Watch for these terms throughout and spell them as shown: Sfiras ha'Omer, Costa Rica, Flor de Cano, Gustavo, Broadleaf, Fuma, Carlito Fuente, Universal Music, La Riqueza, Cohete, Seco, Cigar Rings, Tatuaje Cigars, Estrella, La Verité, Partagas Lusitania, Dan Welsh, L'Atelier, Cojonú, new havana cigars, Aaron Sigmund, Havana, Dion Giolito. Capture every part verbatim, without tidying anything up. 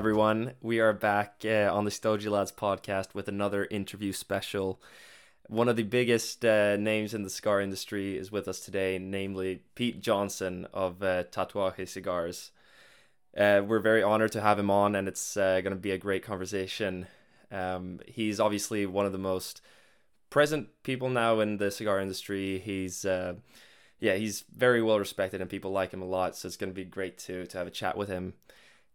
everyone. We are back uh, on the Stogie Lads podcast with another interview special. One of the biggest uh, names in the cigar industry is with us today, namely Pete Johnson of uh, Tatuaje Cigars. Uh, we're very honored to have him on, and it's uh, going to be a great conversation. Um, he's obviously one of the most present people now in the cigar industry. He's... Uh, Yeah, he's very well respected and people like him a lot, so it's going to be great to to have a chat with him.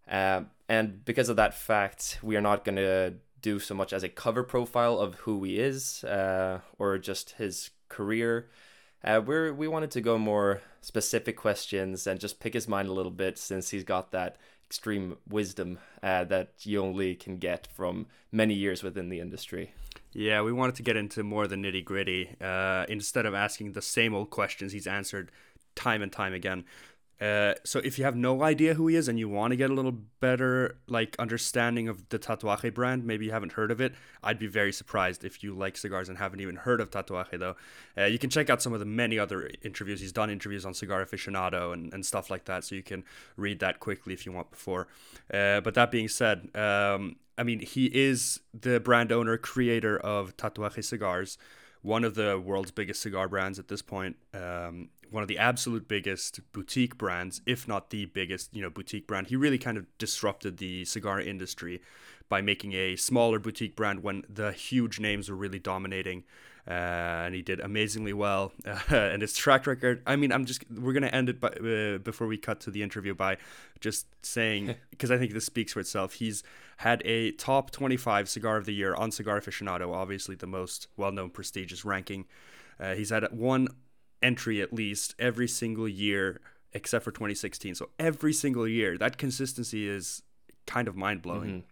Um, and because of that fact, we are not going to do so much as a cover profile of who he is uh, or just his career. Uh, we're, we wanted to go more specific questions and just pick his mind a little bit, since he's got that extreme wisdom uh, that you only can get from many years within the industry. Yeah, we wanted to get into more of the nitty-gritty uh, instead of asking the same old questions he's answered time and time again. Uh, so if you have no idea who he is and you want to get a little better like understanding of the Tatuaje brand, maybe you haven't heard of it. I'd be very surprised if you like cigars and haven't even heard of Tatuaje, though. Uh, you can check out some of the many other interviews. He's done interviews on Cigar Aficionado and, and stuff like that, so you can read that quickly if you want before. Uh, but that being said... Um, I mean, he is the brand owner, creator of Tatuaje Cigars, one of the world's biggest cigar brands at this point, um, one of the absolute biggest boutique brands, if not the biggest, you know, boutique brand. He really kind of disrupted the cigar industry by making a smaller boutique brand when the huge names were really dominating. Uh, and he did amazingly well. Uh, and his track record, I mean, I'm just, we're going to end it by, uh, before we cut to the interview by just saying, because I think this speaks for itself. He's had a top twenty-five cigar of the year on Cigar Aficionado, obviously the most well-known prestigious ranking. Uh, he's had one entry at least every single year, except for twenty sixteen. So every single year, that consistency is kind of mind-blowing. Mm-hmm.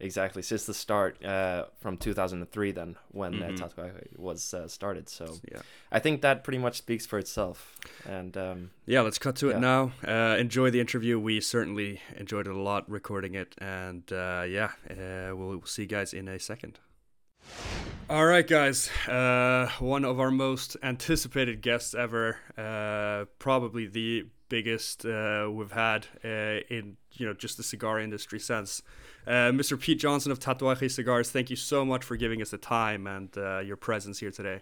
Exactly, since the start uh, from two thousand three then, when mm-hmm. uh, Tatuaje was uh, started. So yeah. I think that pretty much speaks for itself. And um, Yeah, let's cut to yeah. it now. Uh, enjoy the interview. We certainly enjoyed it a lot recording it. And uh, yeah, uh, we'll see you guys in a second. All right, guys. Uh, one of our most anticipated guests ever, uh, probably the biggest uh, we've had uh, in you know just the cigar industry since. Uh, Mister Pete Johnson of Tatuaje Cigars, thank you so much for giving us the time and uh, your presence here today.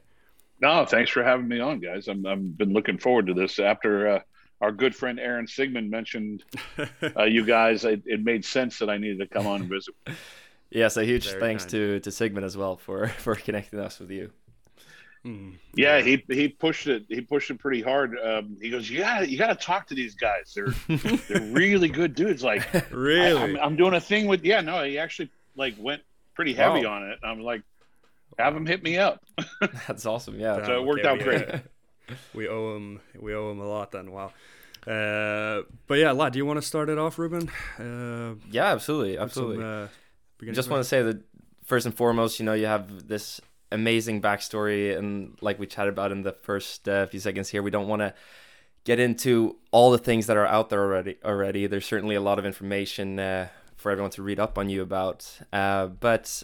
No, thanks for having me on, guys. I'm, I've been looking forward to this. After uh, our good friend Aaron Sigmund mentioned uh, you guys, it, it made sense that I needed to come on and visit. Yes, a huge Very thanks kind. to to Sigmund as well for, for connecting us with you. Mm, yeah, yeah, he he pushed it. He pushed it pretty hard. Um, he goes, "You got you got to talk to these guys. They're they're really good dudes." Like, really, I, I'm, I'm doing a thing with. Yeah, no, he actually like went pretty heavy wow. on it. I'm like, have him hit me up. That's awesome. Yeah, so it worked okay, out we, great. Uh, we owe him. We owe him a lot. Then wow. Uh, but yeah, Lot, do you want to start it off, Ruben? Uh, yeah, absolutely, absolutely. Some, uh, Just want to say that first and foremost, you know, you have this amazing backstory, and like we chatted about in the first uh, few seconds here, we don't want to get into all the things that are out there already already there's certainly a lot of information uh, for everyone to read up on you about, uh, but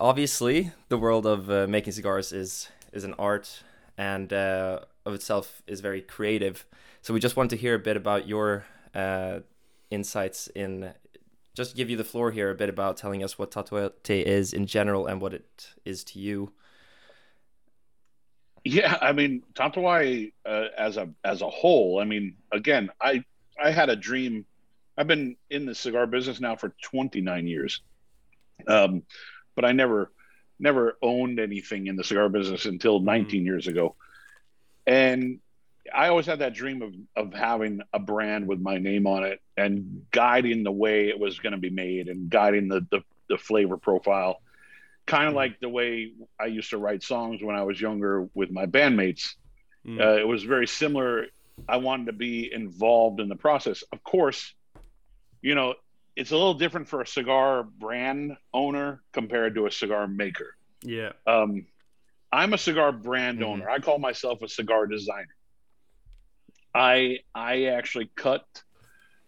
obviously the world of uh, making cigars is is an art, and uh, of itself is very creative. So we just wanted to hear a bit about your uh, insights in Just give you the floor here a bit about telling us what Tatuaje is in general and what it is to you. Yeah, I mean, Tatuaje uh, as a as a whole, I mean, again, I, I had a dream. I've been in the cigar business now for twenty-nine years, um, but I never never owned anything in the cigar business until nineteen mm. years ago. And I always had that dream of, of having a brand with my name on it and guiding the way it was going to be made and guiding the, the, the flavor profile, kind of mm. like the way I used to write songs when I was younger with my bandmates. Mm. Uh, it was very similar. I wanted to be involved in the process. Of course, you know, it's a little different for a cigar brand owner compared to a cigar maker. Yeah. Um, I'm a cigar brand mm. owner. I call myself a cigar designer. I I actually cut,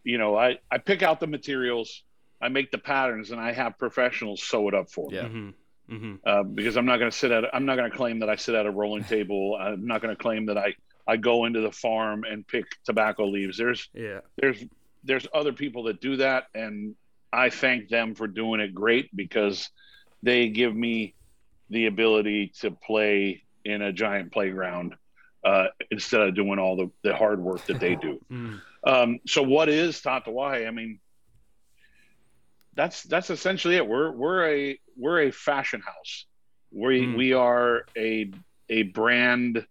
you know, I, I pick out the materials, I make the patterns, and I have professionals sew it up for me. Yeah. Mm-hmm. Mm-hmm. Uh, because I'm not going to sit at, I'm not going to claim that I sit at a rolling table. I'm not going to claim that I, I go into the farm and pick tobacco leaves. There's yeah. there's there's other people that do that, and I thank them for doing it great, because they give me the ability to play in a giant playground uh, instead of doing all the, the hard work that they do. mm. Um, so what is Tatuaje? I mean, that's, that's essentially it. We're, we're a, we're a fashion house. We, mm. we are a, a brand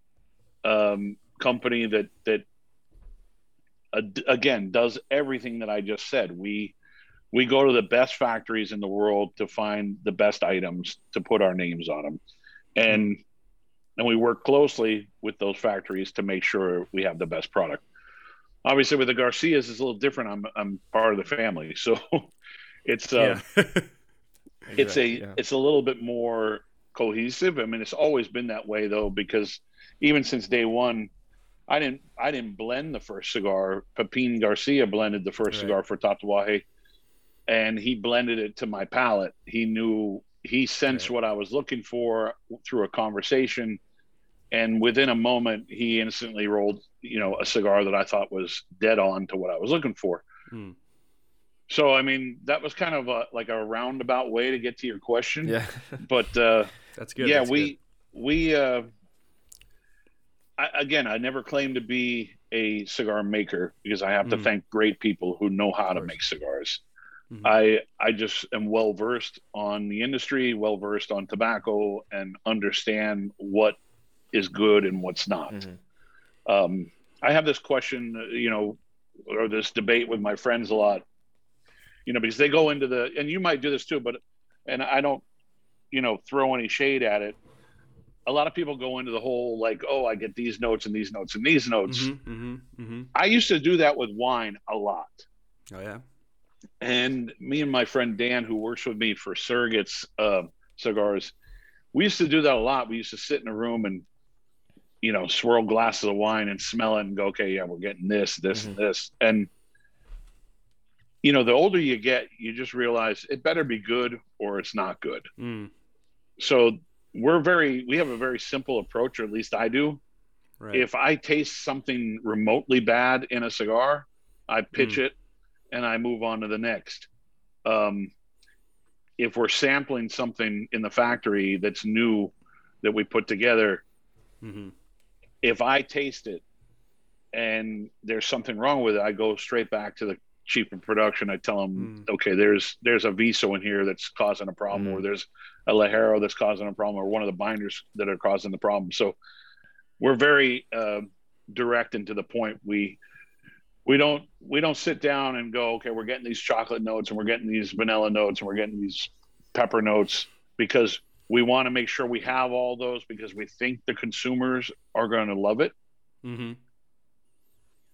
um, company that, that uh, again, does everything that I just said. We, we go to the best factories in the world to find the best items to put our names on them. And, and we work closely with those factories to make sure we have the best product. Obviously with the Garcias, it's a little different. I'm, I'm part of the family. So it's, uh, yeah. it's right. a, yeah. it's a little bit more cohesive. I mean, it's always been that way though, because even since day one, I didn't, I didn't blend the first cigar. Pepin Garcia blended the first right. cigar for Tatuaje. And he blended it to my palate. He knew, he sensed right. what I was looking for through a conversation. And within a moment, he instantly rolled, you know, a cigar that I thought was dead on to what I was looking for. Hmm. So, I mean, that was kind of a, like a roundabout way to get to your question. Yeah. But, uh, that's good. Yeah, that's we, good. we, uh, I, again, I never claimed to be a cigar maker, because I have mm. to thank great people who know how to make cigars. I I just am well versed on the industry, well versed on tobacco, and understand what is good and what's not. Mm-hmm. Um, I have this question, you know, or this debate with my friends a lot, you know, because they go into the, and you might do this too, but, and I don't, you know, throw any shade at it. A lot of people go into the whole, like, oh, I get these notes and these notes and these notes. Mm-hmm, mm-hmm, mm-hmm. I used to do that with wine a lot. Oh yeah. And me and my friend Dan, who works with me for Surrogate's uh, Cigars, we used to do that a lot. We used to sit in a room and, you know, swirl glasses of wine and smell it and go, okay, yeah, we're getting this, this, mm-hmm. and this. And, you know, the older you get, you just realize it better be good or it's not good. Mm. So we're very, we have a very simple approach, or at least I do. Right. If I taste something remotely bad in a cigar, I pitch mm. it. And I move on to the next. Um, if we're sampling something in the factory that's new that we put together, mm-hmm. if I taste it and there's something wrong with it, I go straight back to the chief of production. I tell him, mm. okay, there's there's a Viso in here that's causing a problem, mm. or there's a Lajero that's causing a problem, or one of the binders that are causing the problem. So we're very uh, direct and to the point. We... We don't we don't sit down and go, okay, we're getting these chocolate notes and we're getting these vanilla notes and we're getting these pepper notes, because we want to make sure we have all those because we think the consumers are going to love it. Mm-hmm.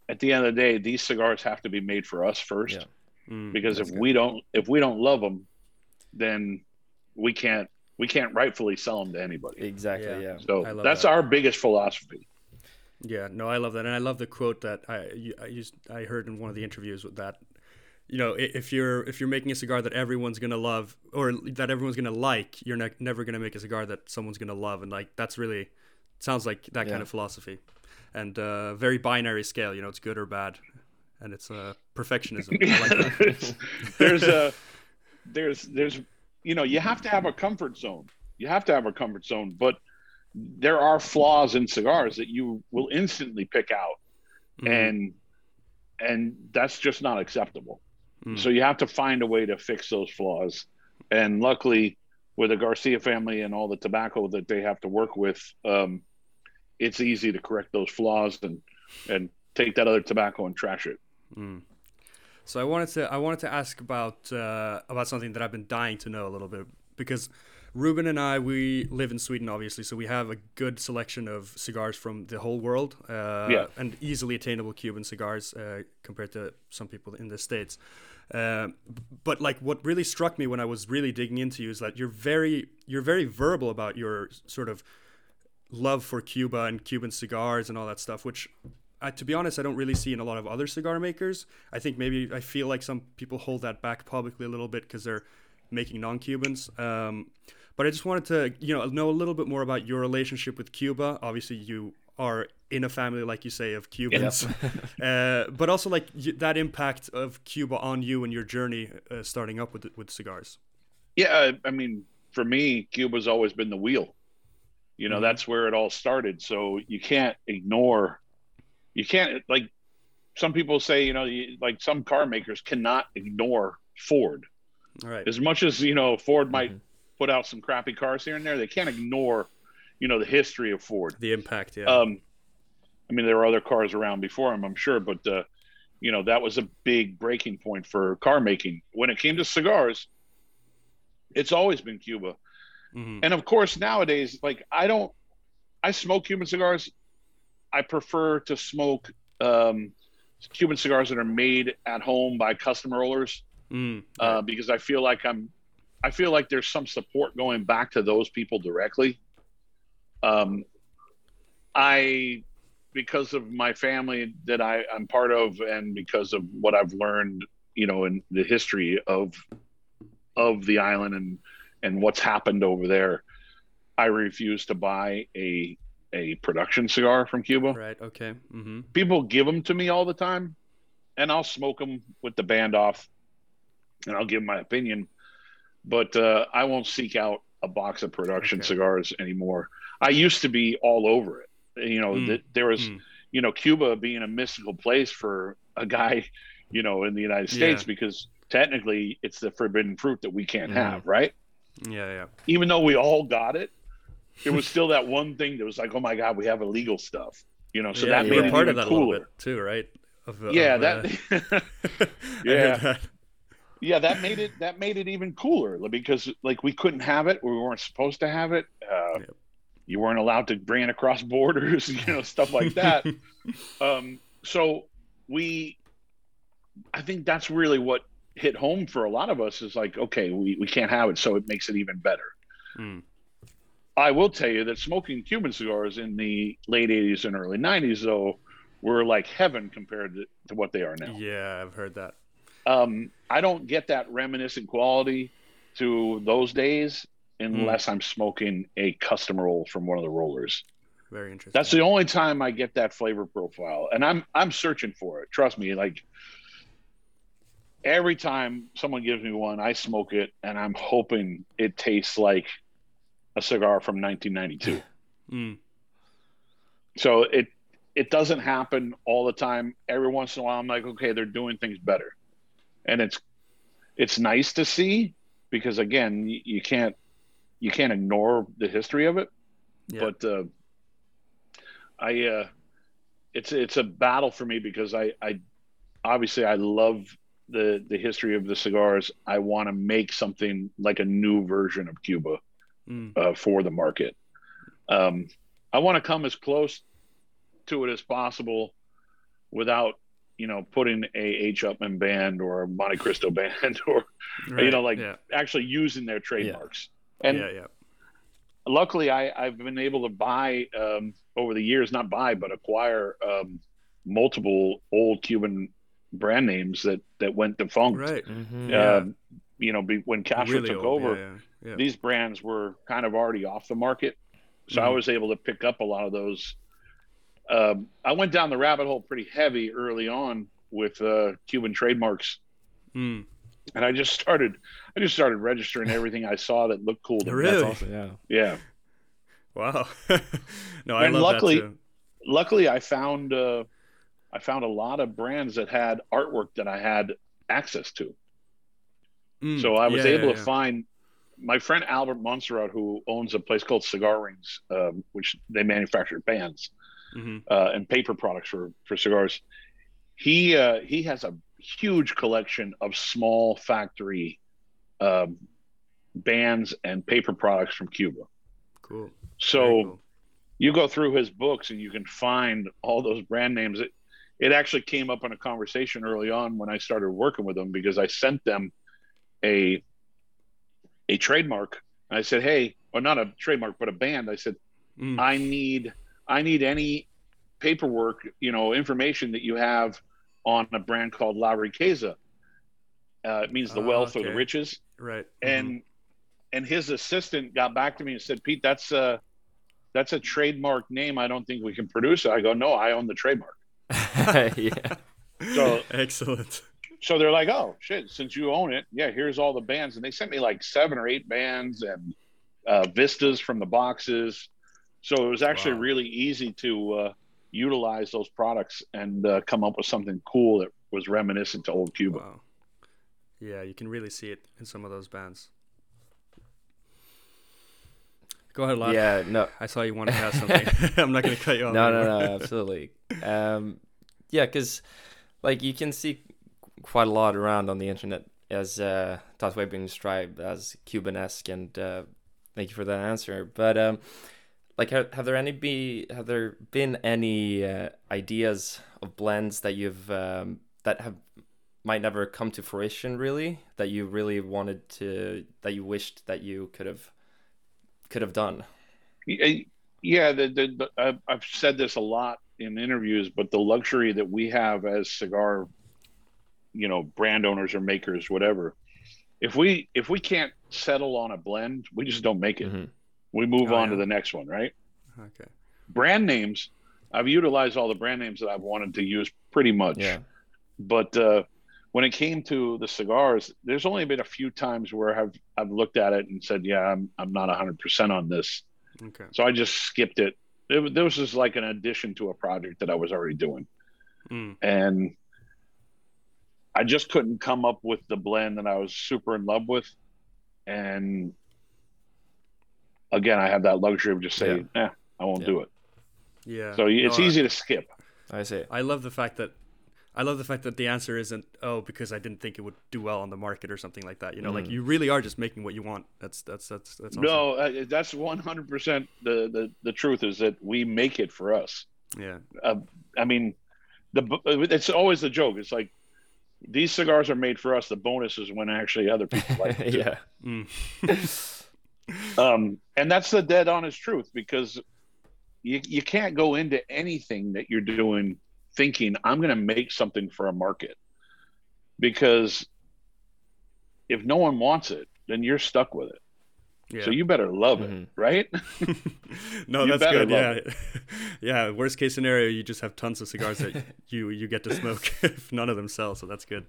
At the end of the day, these cigars have to be made for us first, yeah. mm, because if good. we don't if we don't love them, then we can't we can't rightfully sell them to anybody. Exactly. Yeah. yeah. So that's that. Our biggest philosophy. Yeah, no, I love that, and I love the quote that I I, used, I heard in one of the interviews with that. You know, if you're if you're making a cigar that everyone's gonna love or that everyone's gonna like, you're ne- never gonna make a cigar that someone's gonna love, and like that's really sounds like that yeah. kind of philosophy, and uh, very binary scale. You know, it's good or bad, and it's uh, perfectionism. I like that. there's a there's there's you know you have to have a comfort zone. You have to have a comfort zone, but there are flaws in cigars that you will instantly pick out, mm-hmm. and and that's just not acceptable. Mm-hmm. So you have to find a way to fix those flaws. And luckily, with the Garcia family and all the tobacco that they have to work with, um, it's easy to correct those flaws and and take that other tobacco and trash it. Mm. So I wanted to I wanted to ask about uh, about something that I've been dying to know a little bit, because Ruben and I, we live in Sweden, obviously, so we have a good selection of cigars from the whole world, uh, yeah. and easily attainable Cuban cigars uh, compared to some people in the States. Uh, but like, what really struck me when I was really digging into you is that you're very, you're very verbal about your sort of love for Cuba and Cuban cigars and all that stuff, which, I, to be honest, I don't really see in a lot of other cigar makers. I think maybe I feel like some people hold that back publicly a little bit because they're making non-Cubans. Um, But I just wanted to, you know, know a little bit more about your relationship with Cuba. Obviously, you are in a family, like you say, of Cubans. Yeah. uh, but also like that impact of Cuba on you and your journey uh, starting up with with cigars. Yeah, I mean, for me, Cuba's always been the wheel. You know, mm-hmm. that's where it all started. So you can't ignore, you can't, like some people say, you know, you, like some car makers cannot ignore Ford. Right. As much as, you know, Ford might mm-hmm. put out some crappy cars here and there, they can't ignore, you know, the history of Ford. The impact, yeah. Um, I mean, there were other cars around before him, I'm sure, but, uh, you know, that was a big breaking point for car making. When it came to cigars, it's always been Cuba. Mm-hmm. And, of course, nowadays, like, I don't – I smoke Cuban cigars. I prefer to smoke um, Cuban cigars that are made at home by custom rollers mm-hmm. uh, because I feel like I'm – I feel like there's some support going back to those people directly. Um, I – because of my family that I, I'm part of and because of what I've learned, you know, in the history of of the island and and what's happened over there, I refuse to buy a a production cigar from Cuba. Right, okay. Mm-hmm. People give them to me all the time, and I'll smoke them with the band off, and I'll give my opinion. But uh, I won't seek out a box of production okay. cigars anymore. I used to be all over it. You know, mm. th- there was, mm. you know, Cuba being a mystical place for a guy, you know, in the United States, yeah. because technically it's the forbidden fruit that we can't mm. have. Right. Yeah. Yeah. Even though we all got it, it was still that one thing that was like, oh my God, we have illegal stuff, you know, so yeah, that made it part of that cooler. A little bit too. Right. Of, yeah. Of, that, uh... yeah. That. Yeah. That made it, that made it even cooler because like we couldn't have it. We weren't supposed to have it. Uh, yep. You weren't allowed to bring it across borders, you know, stuff like that. um, so we, I think that's really what hit home for a lot of us is like, okay, we, we can't have it. So it makes it even better. Mm. I will tell you that smoking Cuban cigars in the late eighties and early nineties, though, were like heaven compared to, to what they are now. Yeah, I've heard that. Um, I don't get that reminiscent quality to those days. Unless mm. I'm smoking a custom roll from one of the rollers. Very interesting. That's the only time I get that flavor profile. And I'm I'm searching for it. Trust me. Like every time someone gives me one, I smoke it and I'm hoping it tastes like a cigar from nineteen ninety-two. mm. So it it doesn't happen all the time. Every once in a while I'm like, okay, they're doing things better. And it's it's nice to see because again, you, you can't You can't ignore the history of it, yeah. but uh, I uh, it's it's a battle for me because I, I obviously I love the the history of the cigars. I want to make something like a new version of Cuba mm. uh, for the market. Um, I want to come as close to it as possible without you know putting a H. Upman band or a Monte Cristo band or right. you know like yeah. actually using their trademarks. Yeah. And yeah, yeah. luckily, I, I've been able to buy um, over the years, not buy, but acquire um, multiple old Cuban brand names that, that went defunct. Right. Mm-hmm, uh, yeah. You know, be, when Castro really took old. over, yeah, yeah, yeah. these brands were kind of already off the market. So mm-hmm. I was able to pick up a lot of those. Um, I went down the rabbit hole pretty heavy early on with uh, Cuban trademarks. Mm. And I just started, I just started registering everything I saw that looked cool. To really? Me. That's awesome. Yeah. Yeah. Wow. No, I and love luckily, that too. Luckily, I found, uh, I found a lot of brands that had artwork that I had access to. Mm, so I was yeah, able yeah, to yeah. find my friend Albert Montserrat, who owns a place called Cigar Rings, um, which they manufacture bands mm-hmm. uh, and paper products for for cigars. He uh, he has a huge collection of small factory um, bands and paper products from Cuba. Cool. So cool. You go through his books and you can find all those brand names. It, it actually came up in a conversation early on when I started working with them because I sent them a a trademark. I said, hey, or not a trademark, but a band. I said, mm. I need I need any paperwork, you know, information that you have on a brand called La Riqueza. Uh, it means the wealth oh, okay. or the riches. Right. And mm-hmm. and his assistant got back to me and said, Pete, that's uh, that's a trademark name. I don't think we can produce it. I go, no, I own the trademark. Yeah. So excellent. So they're like, oh shit, since you own it, yeah, here's all the bands. And they sent me like seven or eight bands and uh, vistas from the boxes. So it was actually wow. really easy to uh, utilize those products and uh, come up with something cool that was reminiscent to old Cuba. Wow. Yeah, you can really see it in some of those bands. Go ahead, Lyle. Yeah, no. I saw you wanted to ask something. I'm not going to cut you off. No, anymore. no, no, absolutely. Um, yeah, because like you can see quite a lot around on the internet as uh, Tatuaje being described as Cuban-esque, and uh, thank you for that answer. But um, like, have, have there any be have there been any uh, ideas of blends that you've um, that have might never come to fruition, really, that you really wanted to, that you wished that you could have could have done? Yeah, the, the, the, I've said this a lot in interviews, but the luxury that we have as cigar, you know, brand owners or makers, whatever, if we if we can't settle on a blend, we just don't make it. Mm-hmm. We move oh, on yeah. to the next one, right? Okay. Brand names, I've utilized all the brand names that I've wanted to use pretty much. Yeah. But uh, when it came to the cigars, there's only been a few times where I've I've looked at it and said, yeah, I'm I'm not one hundred percent on this. Okay. So I just skipped it. It this was like an addition to a project that I was already doing. Mm. And I just couldn't come up with the blend that I was super in love with. And again, I have that luxury of just saying, yeah. eh, I won't yeah. do it. Yeah. So it's no, easy I, to skip. I see. I love the fact that I love the fact that the answer isn't, oh, because I didn't think it would do well on the market or something like that. You know, mm. like you really are just making what you want. That's that's that's that's. Awesome. No, uh, that's one hundred percent the the the truth is that we make it for us. Yeah. Uh, I mean, the it's always the joke. It's like these cigars are made for us. The bonus is when actually other people like them. Yeah. Mm. um, and that's the dead honest truth, because you you can't go into anything that you're doing thinking I'm going to make something for a market, because if no one wants it, then you're stuck with it. Yeah. So you better love mm-hmm. it, right? No, you that's good. Yeah, it. yeah. Worst case scenario, you just have tons of cigars that you you get to smoke if none of them sell. So that's good.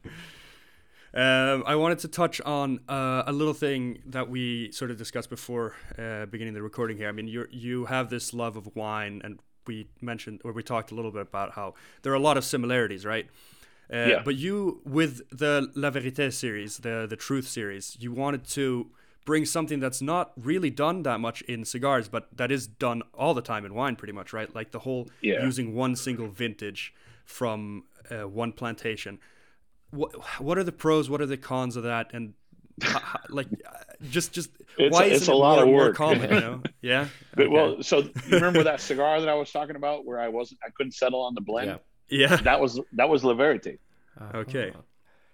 Um, I wanted to touch on uh, a little thing that we sort of discussed before uh, beginning the recording here. I mean, you you have this love of wine, and we mentioned, or we talked a little bit about how there are a lot of similarities, right? Uh, yeah. But you, with the La Verité series, the the Truth series, you wanted to bring something that's not really done that much in cigars, but that is done all the time in wine, pretty much, right? Like the whole yeah. using one single vintage from uh, one plantation. What what are the pros? What are the cons of that? And how, like, just just it's why a, it's isn't a lot more, of work? Common, you know? Yeah. But, okay. Well, so you remember that cigar that I was talking about, where I wasn't, I couldn't settle on the blend. Yeah. yeah. That was that was La Verité. Uh, okay.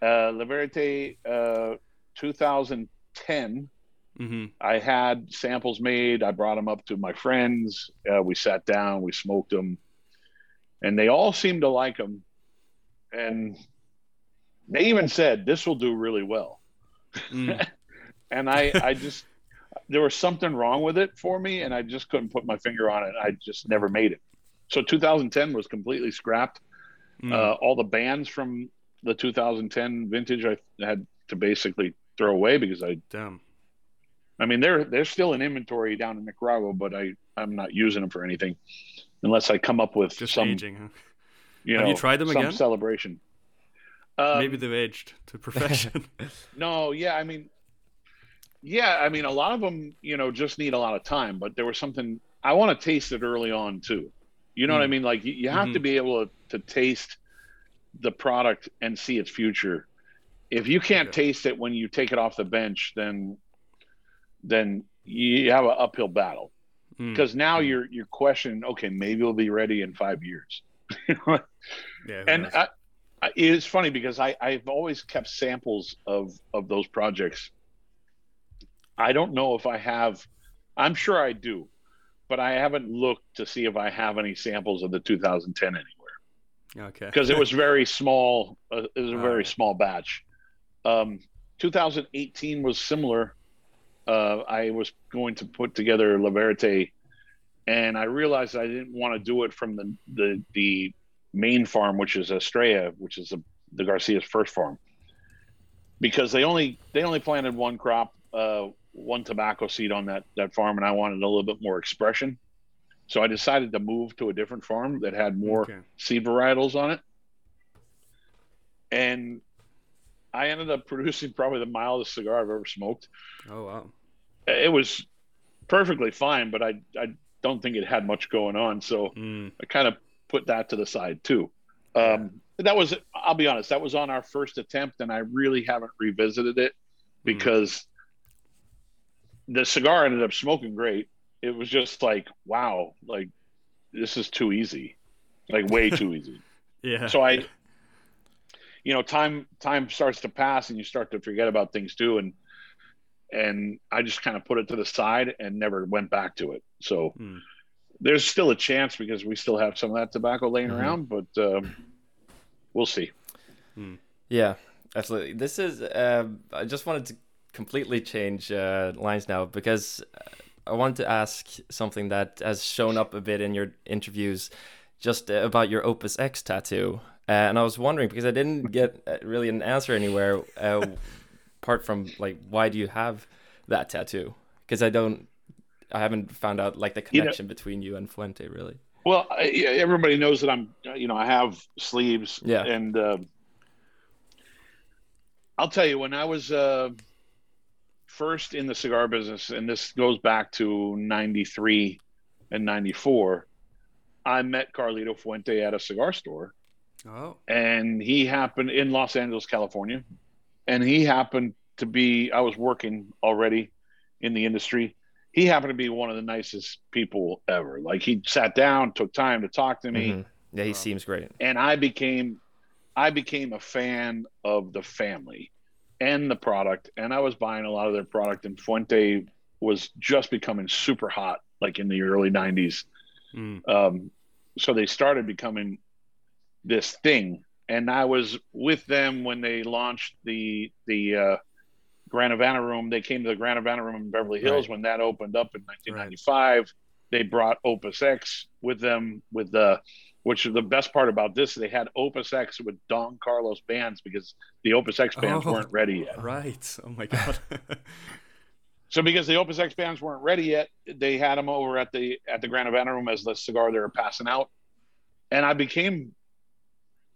Uh, La Verité, uh, two thousand ten. Mm-hmm. I had samples made. I brought them up to my friends. Uh, we sat down, we smoked them, and they all seemed to like them. And they even said, this will do really well. Mm. And I, I just, there was something wrong with it for me, and I just couldn't put my finger on it. I just never made it. So two thousand ten was completely scrapped. Mm. Uh, all the bands from the two thousand ten vintage I had to basically throw away, because I damn. I mean, they're, they're still in inventory down in Nicaragua, but I, I'm not using them for anything unless I come up with just some aging, huh? You know, have you tried them some again? Celebration. Um, Maybe they've aged to perfection. no, yeah, I mean, yeah, I mean, a lot of them, you know, just need a lot of time, but there was something, I want to taste it early on too. You know mm. what I mean? Like, you, you have mm-hmm. to be able to, to taste the product and see its future. If you can't okay. taste it when you take it off the bench, then... then you have an uphill battle, because mm. now mm. you're you're questioning, okay, maybe we'll be ready in five years. yeah, and I, I, it's funny because I, I've always kept samples of, of those projects. I don't know if I have, I'm sure I do, but I haven't looked to see if I have any samples of the two thousand ten anywhere. Okay. Because it was very small. Uh, it was a very right. small batch. Um, twenty eighteen was similar. Uh, I was going to put together La Verité And I realized I didn't want to do it from the, the, the main farm, which is Estrella, which is a, the Garcia's first farm, because they only they only planted one crop, uh, one tobacco seed on that, that farm, and I wanted a little bit more expression. So I decided to move to a different farm that had more okay. seed varietals on it. And I ended up producing probably the mildest cigar I've ever smoked. Oh, wow. It was perfectly fine, but I, I don't think it had much going on. So mm. I kind of put that to the side too. Um, that was, I'll be honest, that was on our first attempt, and I really haven't revisited it because mm. the cigar ended up smoking great. It was just like, wow, like this is too easy, like way too easy. Yeah. So I, you know, time, time starts to pass and you start to forget about things too. And, and I just kind of put it to the side and never went back to it. So mm. there's still a chance because we still have some of that tobacco laying mm. around, but um, we'll see. Mm. Yeah, absolutely. This is, uh, I just wanted to completely change uh, lines now because uh, I want to ask something that has shown up a bit in your interviews, just about your Opus X tattoo. Uh, and I was wondering, because I didn't get really an answer anywhere, uh, apart from like, why do you have that tattoo? Because I don't, I haven't found out like the connection you know, between you and Fuente really. Well, I, everybody knows that I'm, you know, I have sleeves. Yeah. And uh, I'll tell you, when I was, uh, first in the cigar business, and this goes back to ninety-three and ninety-four, I met Carlito Fuente at a cigar store. Oh. And he happened in Los Angeles, California. And he happened to be, I was working already in the industry. He happened to be one of the nicest people ever. Like, he sat down, took time to talk to me. Mm-hmm. Yeah, he um, seems great. And I became, I became a fan of the family and the product, and I was buying a lot of their product, and Fuente was just becoming super hot, like in the early nineties. Mm. Um, so they started becoming this thing, and I was with them when they launched the the uh, Grand Havana Room. They came to the Grand Havana Room in Beverly Hills right. when that opened up in nineteen ninety-five. Right. They brought Opus X with them, with the which is the best part about this. They had Opus X with Don Carlos bands because the Opus X bands oh, weren't ready yet. Right. Oh, my God. So because the Opus X bands weren't ready yet, they had them over at the at the Grand Havana Room as the cigar they were passing out. And I became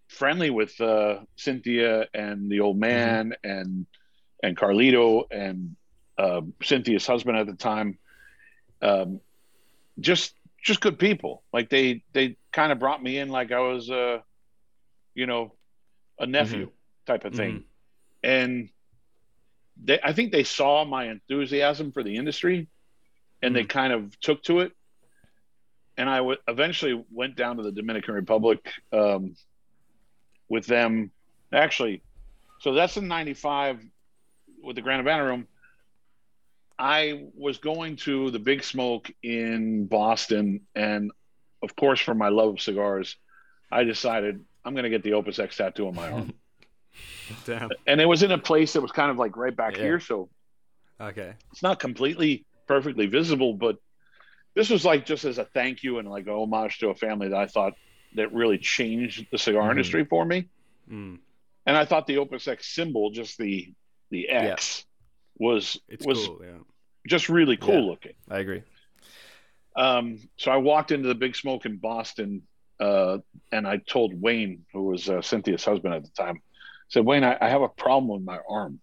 friendly with uh, Cynthia and the old man mm-hmm. and and Carlito and uh, Cynthia's husband at the time. Um, just just good people. Like, they they kind of brought me in like I was uh you know a nephew mm-hmm. type of thing. Mm-hmm. And they I think they saw my enthusiasm for the industry, and mm-hmm. they kind of took to it. And I w- eventually went down to the Dominican Republic um with them, actually. So that's in ninety-five with the Grand Havana Room. I was going to the Big Smoke in Boston, and of course, for my love of cigars, I decided I'm going to get the Opus X tattoo on my arm. Damn. And it was in a place that was kind of like right back yeah. here, so okay, it's not completely perfectly visible, but this was like just as a thank you and like a homage to a family that I thought that really changed the cigar mm. industry for me. Mm. And I thought the Opus X symbol, just the the X. Yeah. was it's was cool, yeah. just really cool yeah, looking. I agree. Um, so I walked into the Big Smoke in Boston, uh, and I told Wayne, who was uh, Cynthia's husband at the time, I said, Wayne, I, I have a problem with my arm.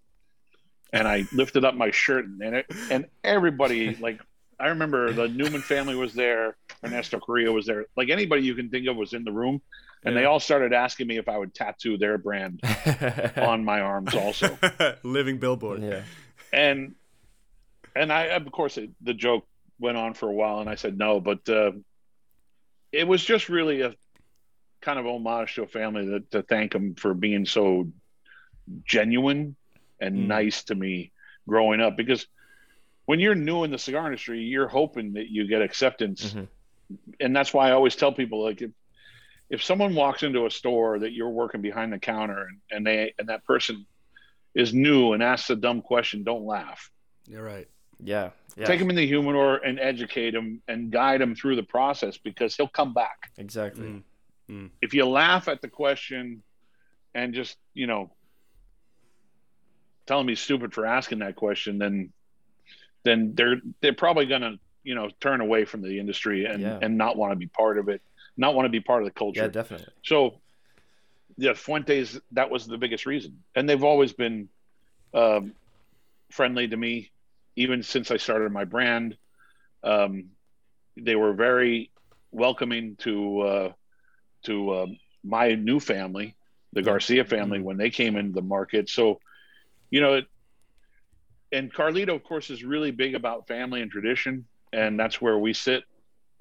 And I lifted up my shirt, and it, and everybody, like, I remember the Newman family was there, Ernesto Correa was there, like anybody you can think of was in the room. And yeah. they all started asking me if I would tattoo their brand on my arms also. Living billboard. Yeah. And and I, of course, it, the joke went on for a while, and I said no, but uh, it was just really a kind of homage to a family that, to thank them for being so genuine and mm. nice to me growing up. Because when you're new in the cigar industry, you're hoping that you get acceptance. Mm-hmm. And that's why I always tell people, like, if, if someone walks into a store that you're working behind the counter and, and they and that person – is new and asks a dumb question, don't laugh. You're right. Yeah. yeah. Take him in the humidor and educate him and guide him through the process, because he'll come back. Exactly. Mm. If you laugh at the question and just, you know, tell him he's stupid for asking that question, then then they're they're probably going to, you know, turn away from the industry and, yeah. and not want to be part of it, not want to be part of the culture. Yeah, definitely. So, yeah, Fuentes, that was the biggest reason. And they've always been um, friendly to me, even since I started my brand. Um, they were very welcoming to uh, to uh, my new family, the Garcia family, mm-hmm. when they came into the market. So, you know, it, and Carlito, of course, is really big about family and tradition. And that's where we sit.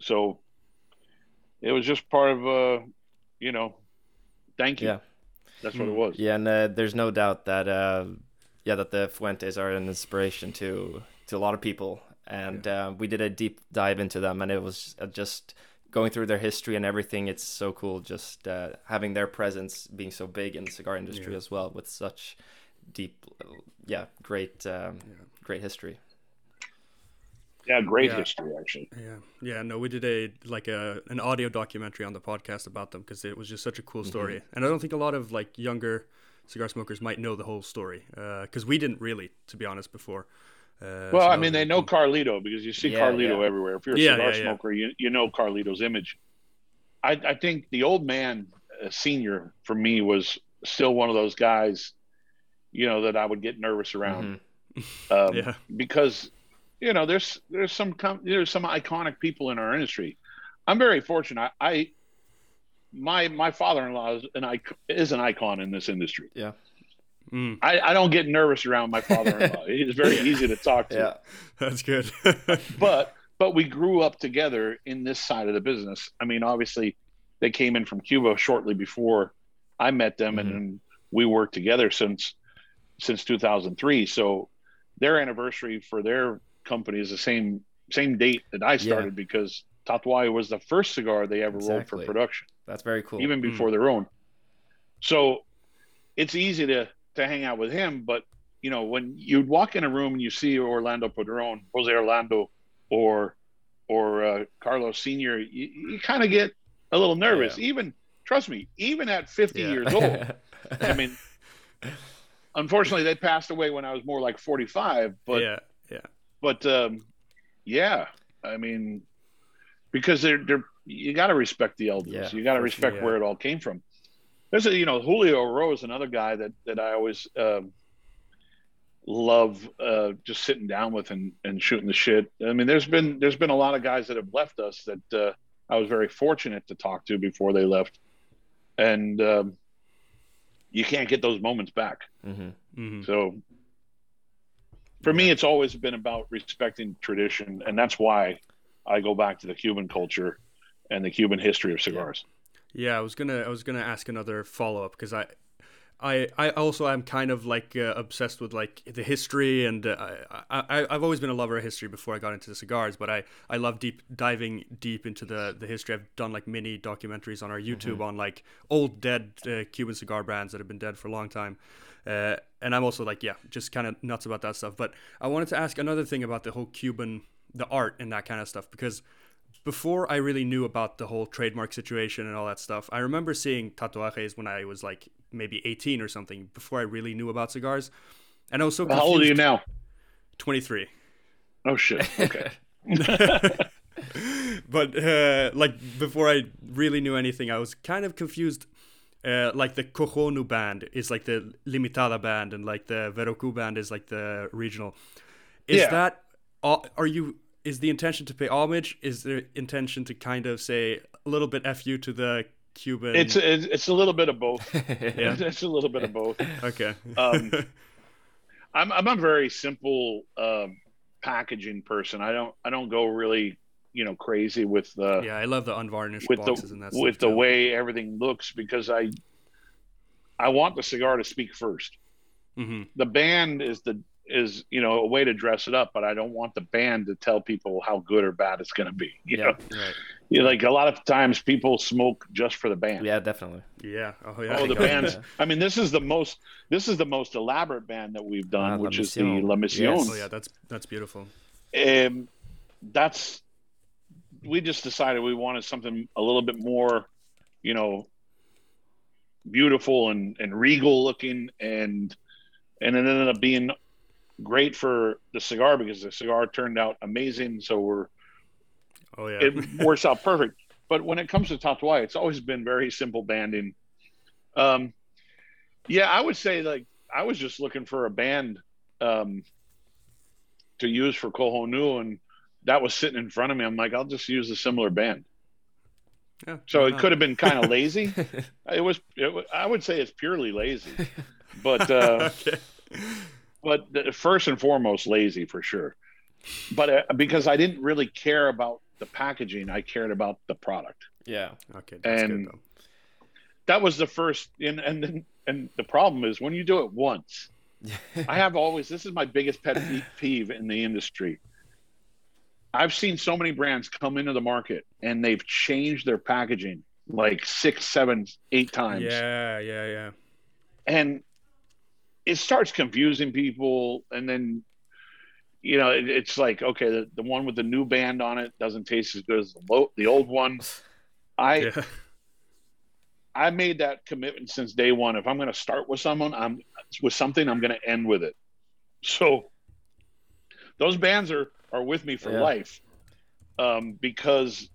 So it was just part of, uh, you know, thank you. Yeah. That's what it was. Yeah, and uh, there's no doubt that, uh, yeah, that the Fuentes are an inspiration to to a lot of people. And yeah. uh, we did a deep dive into them, and it was just going through their history and everything. It's so cool just uh, having their presence being so big in the cigar industry yeah. as well, with such deep, yeah, great, um, yeah. great history. Yeah, great yeah. history, actually. Yeah, yeah. No, we did a like a an audio documentary on the podcast about them, because it was just such a cool story, mm-hmm. and I don't think a lot of like younger cigar smokers might know the whole story, because uh, we didn't really, to be honest, before. Uh, well, so I mean, they know Carlito, because you see yeah, Carlito yeah. everywhere. If you're a yeah, cigar yeah, smoker, yeah. you you know Carlito's image. I I think the old man, uh, senior for me, was still one of those guys, you know, that I would get nervous around, mm-hmm. um, yeah. because. You know, there's there's some there's some iconic people in our industry. I'm very fortunate. I, I my my father-in-law is an icon, is an icon in this industry. Yeah, mm. I, I don't get nervous around my father-in-law. He's very easy to talk to. Yeah, that's good. but but we grew up together in this side of the business. I mean, obviously, they came in from Cuba shortly before I met them, mm-hmm. and we worked together since since two thousand three. So their anniversary for their company is the same same date that I started, yeah. because Tatuaje was the first cigar they ever exactly. rolled for production. That's very cool. Even before mm. their own. So it's easy to to hang out with him, but you know, when you'd walk in a room and you see Orlando Padron, Jose Orlando, or or uh, Carlos Senior, you, you kind of get a little nervous. Yeah. Even trust me, even at fifty yeah. years old. I mean, unfortunately, they passed away when I was more like forty-five, but yeah. yeah. But um, yeah, I mean, because they're they're you got to respect the elders. Yeah, you got to respect yeah. where it all came from. There's a you know Julio Rose, another guy that that I always um, love uh, just sitting down with and, and shooting the shit. I mean, there's been there's been a lot of guys that have left us that uh, I was very fortunate to talk to before they left, and um, you can't get those moments back. Mm-hmm. Mm-hmm. So. For me, it's always been about respecting tradition, and that's why I go back to the Cuban culture and the Cuban history of cigars. Yeah, I was gonna, I was gonna ask another follow-up, because I, I, I also am kind of like uh, obsessed with like the history, and uh, I, I, I've always been a lover of history before I got into the cigars, but I, I love deep diving deep into the the history. I've done like mini documentaries on our YouTube mm-hmm. on like old dead uh, Cuban cigar brands that have been dead for a long time. Uh, and I'm also like, yeah, just kind of nuts about that stuff. But I wanted to ask another thing about the whole Cuban, the art and that kind of stuff, because before I really knew about the whole trademark situation and all that stuff, I remember seeing tatuajes when I was like maybe eighteen or something, before I really knew about cigars. And I was so confused. How old are you now? twenty-three. Oh, shit. Okay. But uh, like before I really knew anything, I was kind of confused. Uh, like the Cojonú band is like the Limitada band, and like the Verocú band is like the regional. Is yeah. that, are you, is the intention to pay homage? Is the intention to kind of say a little bit F you to the Cuban? It's it's, it's a little bit of both. yeah. it's, it's a little bit of both. Okay. um, I'm I'm a very simple um, packaging person. I don't I don't go really. You know, crazy with the yeah. I love the unvarnished with boxes the, and that stuff with the too. Way everything looks, because I I want the cigar to speak first. Mm-hmm. The band is the is you know a way to dress it up, but I don't want the band to tell people how good or bad it's going to be. You yeah, know, right. you know, like a lot of times people smoke just for the band. Yeah, definitely. Yeah. Oh, yeah. Oh, the band's. I mean, this is the most this is the most elaborate band that we've done, ah, which is the La Misión. Yes. Oh, yeah, that's that's beautiful. um, that's, we just decided we wanted something a little bit more, you know, beautiful and, and regal looking, and and it ended up being great for the cigar because the cigar turned out amazing. So we're, oh yeah, it works out perfect. But when it comes to Tatuaje, it's always been very simple banding. Um, yeah, I would say like I was just looking for a band um, to use for Cojonú, and that was sitting in front of me. I'm like, I'll just use a similar band. Yeah, so it could have been kind of lazy. It was, it was, I would say it's purely lazy, but, uh, okay. but the, first and foremost, lazy for sure. But uh, because I didn't really care about the packaging, I cared about the product. Yeah. Okay. That's and good, that was the first. And, and, and the problem is when you do it once, I have always, this is my biggest pet peeve in the industry. I've seen so many brands come into the market and they've changed their packaging like six, seven, eight times. Yeah, yeah, yeah. And it starts confusing people. And then, you know, it, it's like, okay, the, the one with the new band on it doesn't taste as good as the, lo- the old one. I yeah. I made that commitment since day one. If I'm going to start with someone, I'm with something, I'm going to end with it. So those bands are are with me for yeah. life um, because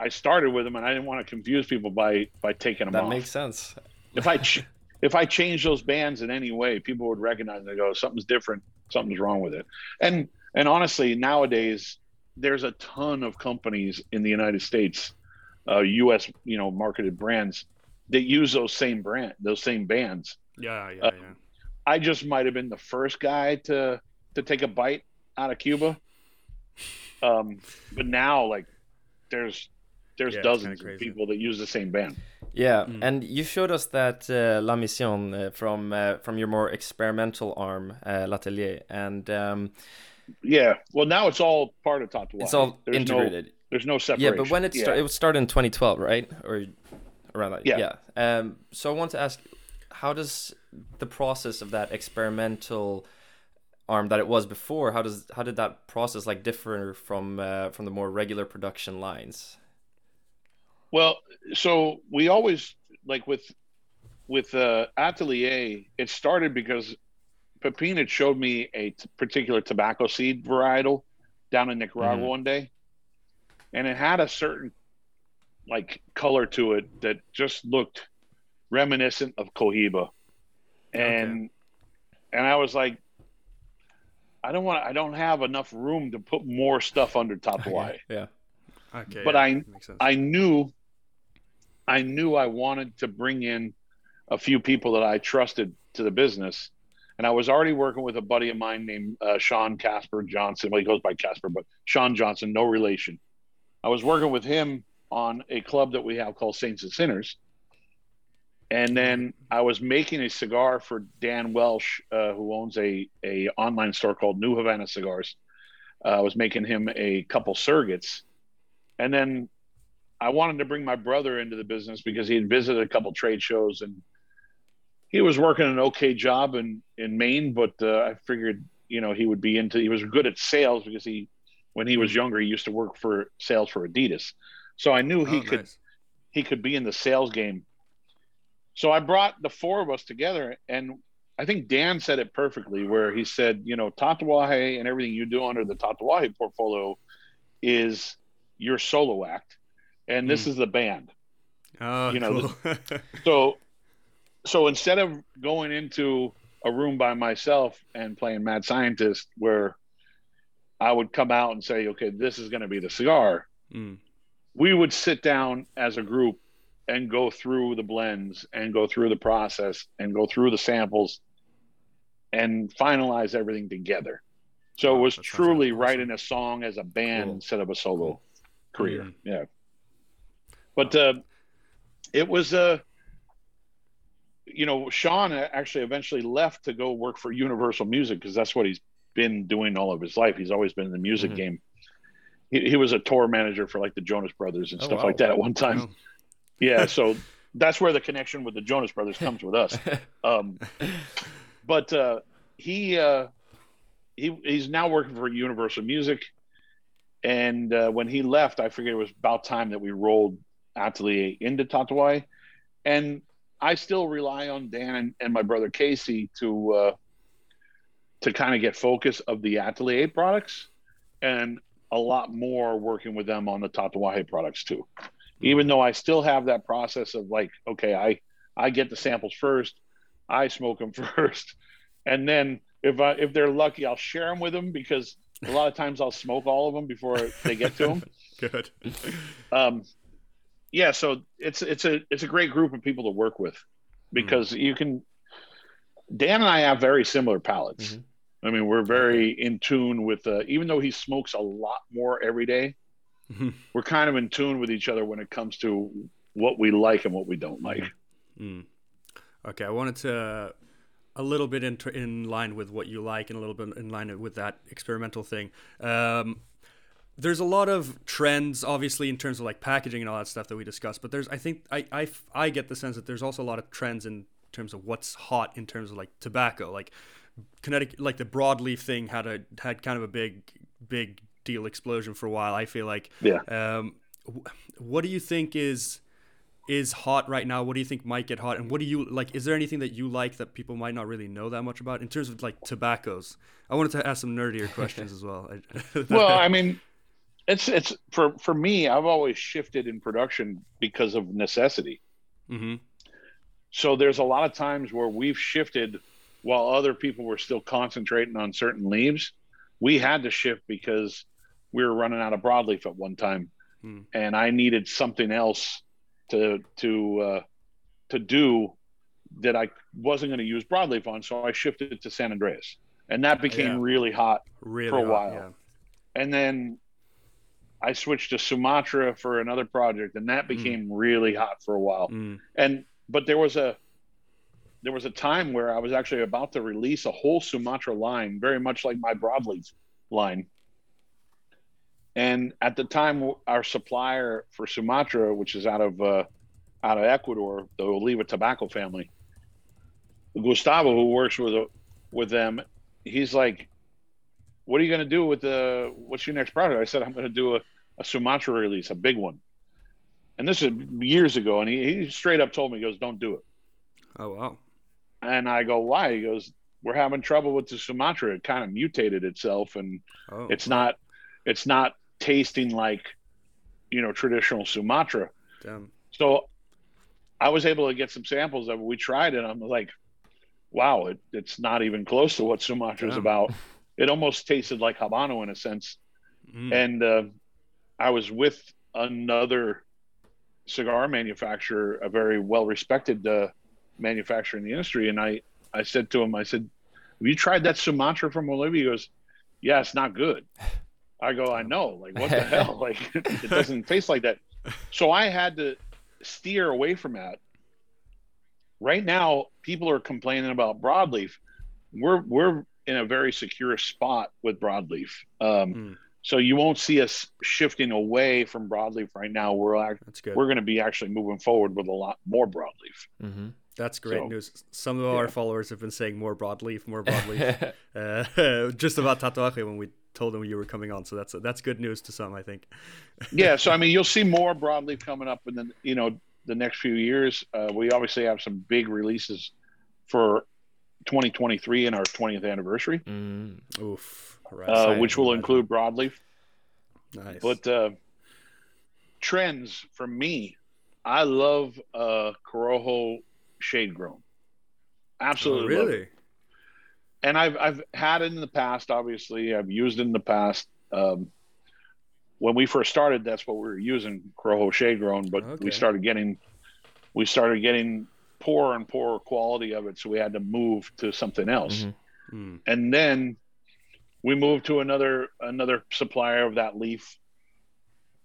I started with them and I didn't want to confuse people by, by taking them that off. That makes sense. if I, ch- if I change those bands in any way, people would recognize and go, something's different. Something's wrong with it. And, and honestly, nowadays there's a ton of companies in the United States, uh, U S, you know, marketed brands that use those same brand, those same bands. Yeah. Yeah. Uh, yeah. I just might've been the first guy to, to take a bite out of Cuba, um, but now like there's there's yeah, dozens of people that use the same band. Yeah, mm. And you showed us that uh, La Mission uh, from uh, from your more experimental arm, uh, L'Atelier, and um, yeah, well now it's all part of Tatuaje. It's all there's integrated. No, there's no separation. Yeah, but when it yeah. started, it started in twenty twelve, right, or around that. Yeah. yeah. Um, so I want to ask, how does the process of that experimental arm that it was before, how does how did that process like differ from uh, from the more regular production lines? Well, so we always like with with uh, Atelier, it started because Pepin had showed me a t- particular tobacco seed varietal down in Nicaragua mm-hmm. one day, and it had a certain like color to it that just looked reminiscent of Cohiba, and okay. and I was like, I don't want. I don't have enough room to put more stuff under Tatuaje. Yeah. yeah. Okay. But yeah, I, I knew, I knew I wanted to bring in a few people that I trusted to the business, and I was already working with a buddy of mine named uh, Sean Casper Johnson. Well, he goes by Casper, but Sean Johnson, no relation. I was working with him on a club that we have called Saints and Sinners, and then I was making a cigar for Dan Welsh, uh, who owns a, a online store called New Havana Cigars. Uh, I was making him a couple surrogates. And then I wanted to bring my brother into the business because he had visited a couple trade shows and he was working an okay job in, in Maine, but uh, I figured, you know, he would be into, he was good at sales because he, when he was younger, he used to work for sales for Adidas. So I knew he oh, could, nice. he could be in the sales game. So I brought the four of us together, and I think Dan said it perfectly where he said, you know, Tatuaje and everything you do under the Tatuaje portfolio is your solo act, and this mm. is the band. Oh, you know, cool. so so instead of going into a room by myself and playing Mad Scientist where I would come out and say, okay, this is going to be the cigar, mm. we would sit down as a group and go through the blends and go through the process and go through the samples and finalize everything together. So wow, it was truly awesome. Writing a song as a band cool. instead of a solo cool. career. Yeah. yeah. But wow. uh, it was, uh, you know, Sean actually eventually left to go work for Universal Music because that's what he's been doing all of his life. He's always been in the music mm-hmm. game. He, he was a tour manager for like the Jonas Brothers and oh, stuff wow. like that at one time. Wow. Yeah, so that's where the connection with the Jonas Brothers comes with us. Um, but uh, he uh, he he's now working for Universal Music. And uh, when he left, I figured it was about time that we rolled Atelier into Tatuaje. And I still rely on Dan and, and my brother Casey to uh, to kind of get focus of the Atelier products and a lot more working with them on the Tatuaje products too. Even though I still have that process of like, okay, I, I get the samples first, I smoke them first. And then if I, if they're lucky, I'll share them with them because a lot of times I'll smoke all of them before they get to them. Good. Um, yeah, so it's it's a it's a great group of people to work with because mm-hmm. you can. Dan and I have very similar palates. Mm-hmm. I mean, we're very in tune with. Uh, even though he smokes a lot more every day, mm-hmm. we're kind of in tune with each other when it comes to what we like and what we don't like. Mm-hmm. Okay, I wanted to. A little bit in, in line with what you like and a little bit in line with that experimental thing. Um, there's a lot of trends, obviously, in terms of like packaging and all that stuff that we discussed. But there's, I think, I, I, I get the sense that there's also a lot of trends in terms of what's hot in terms of like tobacco. Like Connecticut, like the Broadleaf thing had a had kind of a big, big deal explosion for a while, I feel like. Yeah. Um, what do you think is... is hot right now? What do you think might get hot? And what do you like? Is there anything that you like that people might not really know that much about in terms of like tobaccos? I wanted to ask some nerdier questions as well. Well, I mean, it's, it's for, for me, I've always shifted in production because of necessity. Mm-hmm. So there's a lot of times where we've shifted while other people were still concentrating on certain leaves. We had to shift because we were running out of broadleaf at one time mm. and I needed something else to to uh, to do that I wasn't going to use broadleaf on, so I shifted to San Andreas, and that became yeah. really hot really for a hot, while. Yeah. And then I switched to Sumatra for another project, and that became mm. really hot for a while. Mm. And but there was a there was a time where I was actually about to release a whole Sumatra line, very much like my broadleaf line. And at the time, our supplier for Sumatra, which is out of uh, out of Ecuador, the Oliva tobacco family, Gustavo, who works with uh, with them, he's like, "What are you going to do with the? What's your next product?" I said, "I'm going to do a, a Sumatra release, a big one." And this is years ago, and he, he straight up told me, he goes, "Don't do it." Oh wow! And I go, "Why?" He goes, "We're having trouble with the Sumatra. It kind of mutated itself, and oh. it's not it's not." tasting like, you know, traditional Sumatra. Damn. So I was able to get some samples of it. We tried it. And I'm like, wow, it, it's not even close to what Sumatra is about. It almost tasted like Habano in a sense. Mm. And uh, I was with another cigar manufacturer, a very well-respected uh, manufacturer in the industry. And I, I said to him, I said, have you tried that Sumatra from Oliva? He goes, yeah, it's not good. I go, I know, like, what the hell? Like, it doesn't taste like that. So I had to steer away from that. Right now, people are complaining about broadleaf. We're we're in a very secure spot with broadleaf. Um, mm. So you won't see us shifting away from broadleaf right now. We're act- That's good. We're going to be actually moving forward with a lot more broadleaf. Mm-hmm. That's great so, news. Some of yeah. our followers have been saying more broadleaf, more broadleaf. uh, just about Tatuaje when we told them you were coming on, so that's that's good news to some, I think. Yeah, so I mean, you'll see more broadleaf coming up in the you know the next few years. Uh, we obviously have some big releases for twenty twenty-three and our twentieth anniversary, mm. Oof, right. uh, which will include broadleaf. Nice, but uh, trends for me, I love uh, Corojo shade grown, absolutely. Oh, really. And I've I've had it in the past, obviously. I've used it in the past. Um, when we first started, that's what we were using, Corojo shade grown, but okay. we started getting we started getting poorer and poorer quality of it, so we had to move to something else. Mm-hmm. Mm. And then we moved to another another supplier of that leaf,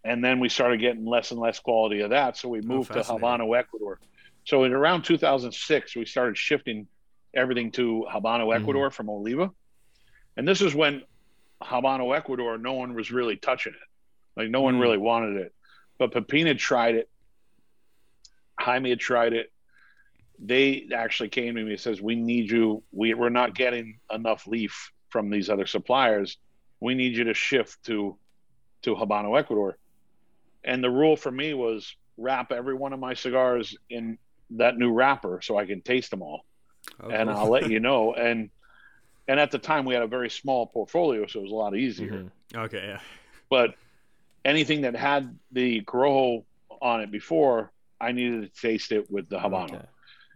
and then we started getting less and less quality of that, so we moved oh, to Havana, Ecuador. So in around two thousand six, we started shifting everything to Habano, Ecuador mm. from Oliva. And this is when Habano, Ecuador, no one was really touching it. Like, no one mm. really wanted it. But Pepin had tried it. Jaime had tried it. They actually came to me and says, we need you. We, we're not getting enough leaf from these other suppliers, we need you to shift to to Habano, Ecuador. And the rule for me was wrap every one of my cigars in that new wrapper so I can taste them all. Oh, and cool. I'll let you know. And and at the time we had a very small portfolio, so it was a lot easier. Mm-hmm. Okay, yeah. But anything that had the Corojo on it before, I needed to taste it with the Habano. Okay.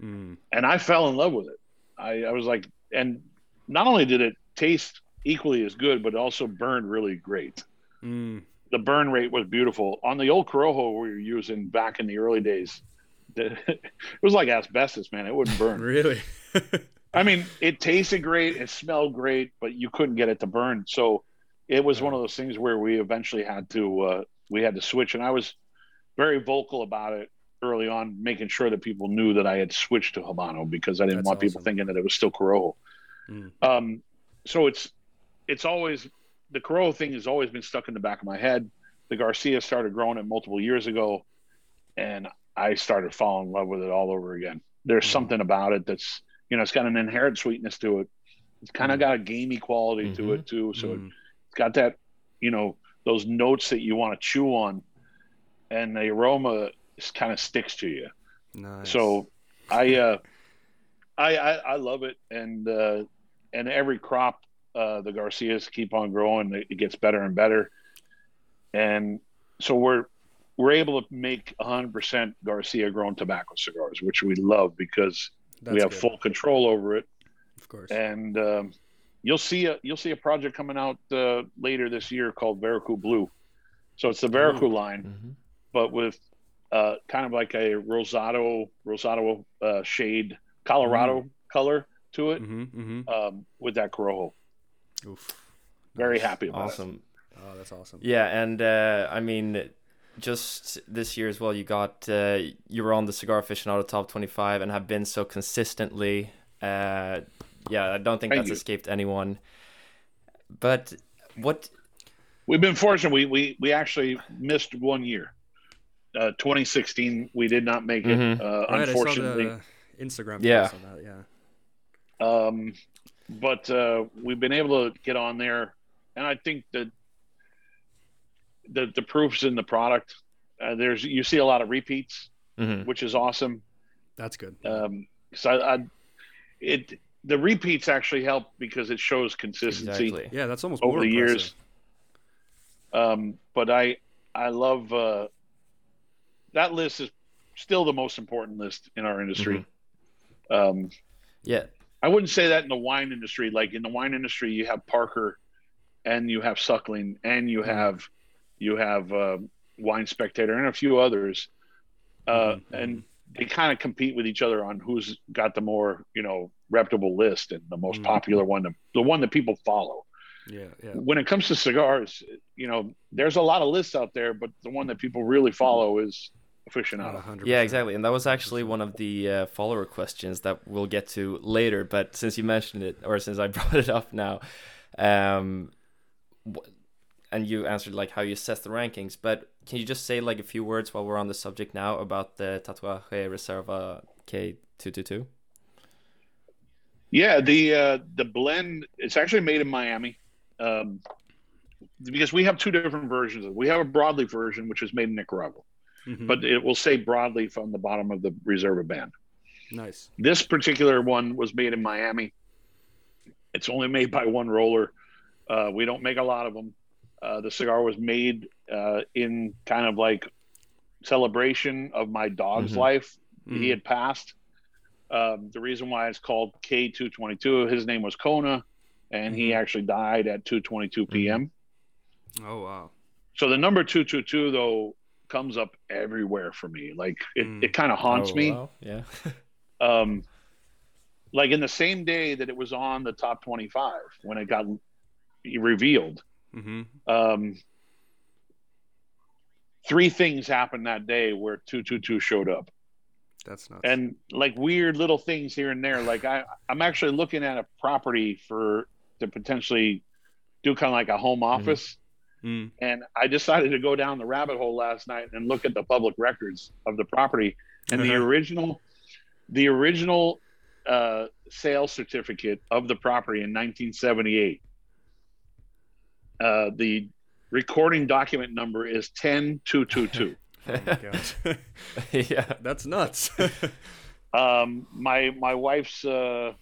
Mm. And I fell in love with it. I, I was like, and not only did it taste equally as good, but it also burned really great. Mm. The burn rate was beautiful. On the old Corojo we were using back in the early days, the, it was like asbestos, man. It wouldn't burn. Really? I mean, it tasted great. It smelled great, but you couldn't get it to burn. So it was one of those things where we eventually had to, uh, we had to switch. And I was very vocal about it early on, making sure that people knew that I had switched to Habano because I didn't That's want awesome. people thinking that it was still Corojo. Mm. Um, so it's, it's always, the Corojo thing has always been stuck in the back of my head. The Garcia started growing it multiple years ago, and I started falling in love with it all over again. There's mm. something about it that's, you know, it's got an inherent sweetness to it. It's kind of mm. got a gamey quality mm-hmm. to it too. So mm. it's got that, you know, those notes that you want to chew on, and the aroma just kind of sticks to you. Nice. So I, uh, I, I, I love it. And, uh, and every crop, Uh, the Garcias keep on growing. It gets better and better. And so we're we're able to make one hundred percent Garcia-grown tobacco cigars, which we love because That's we have good. full control over it. Of course. And um, you'll see a you'll see a project coming out uh, later this year called Veracruz Blue. So it's the Veracruz oh. line, mm-hmm. but with uh, kind of like a Rosado, Rosado uh, shade, Colorado mm-hmm. color to it mm-hmm, mm-hmm. Um, with that Corojo. Oof. Very happy about awesome. it. Oh, that's awesome. Yeah, and uh, I mean, just this year as well, you got uh, you were on the Cigar Aficionado Top twenty-five and have been so consistently. Uh, yeah, I don't think Thank that's you. escaped anyone. But what we've been fortunate, we we, we actually missed one year. Uh, twenty sixteen, we did not make it. Mm-hmm. Uh, right, unfortunately, I saw the Instagram. Yeah. Post on that, yeah. Um. But uh, we've been able to get on there, and I think that the the proof's in the product. Uh, there's you see a lot of repeats, mm-hmm. which is awesome. That's good. Um, so I, I, it the repeats actually help because it shows consistency. Exactly. Yeah, that's almost over more the impressive. years. Um, but I I love uh, that list is still the most important list in our industry. Mm-hmm. Um, yeah. I wouldn't say that in the wine industry. Like in the wine industry, you have Parker, and you have Suckling, and you have you have uh, Wine Spectator, and a few others, uh, mm-hmm. and they kind of compete with each other on who's got the more you know reputable list and the most mm-hmm. popular one, the, the one that people follow. Yeah, yeah. When it comes to cigars, you know, there's a lot of lists out there, but the one that people really follow is Aficionado. Yeah, exactly. And that was actually one of the uh, follower questions that we'll get to later. But since you mentioned it, or since I brought it up now, um, wh- and you answered like how you assess the rankings, but can you just say like a few words while we're on the subject now about the Tatuaje Reserva K two twenty-two? Yeah, the uh, the blend, it's actually made in Miami. Um, because we have two different versions of it. We have a Broadleaf version, which is made in Nicaragua. Mm-hmm. But it will say Broadleaf on the bottom of the Reserva band. Nice. This particular one was made in Miami. It's only made by one roller. Uh, we don't make a lot of them. Uh, the cigar was made uh, in kind of like celebration of my dog's mm-hmm. life. Mm-hmm. He had passed. Um, the reason why it's called K two twenty-two, his name was Kona, and mm-hmm. he actually died at two twenty-two p.m. Oh, wow. So the number two twenty-two, though, comes up everywhere for me. Like it, mm. it kind of haunts oh, me. Wow. Yeah. um, like in the same day that it was on the top twenty-five, when it got revealed, mm-hmm. um, three things happened that day where two twenty-two showed up. That's nuts. And like weird little things here and there. Like I, I'm actually looking at a property for to potentially do kind of like a home office. Mm-hmm. Mm. And I decided to go down the rabbit hole last night and look at the public records of the property. And mm-hmm. the original, the original uh, sale certificate of the property in nineteen seventy-eight. Uh, the recording document number is ten two two two. Oh my God. Yeah, that's nuts. um, my my wife's, uh,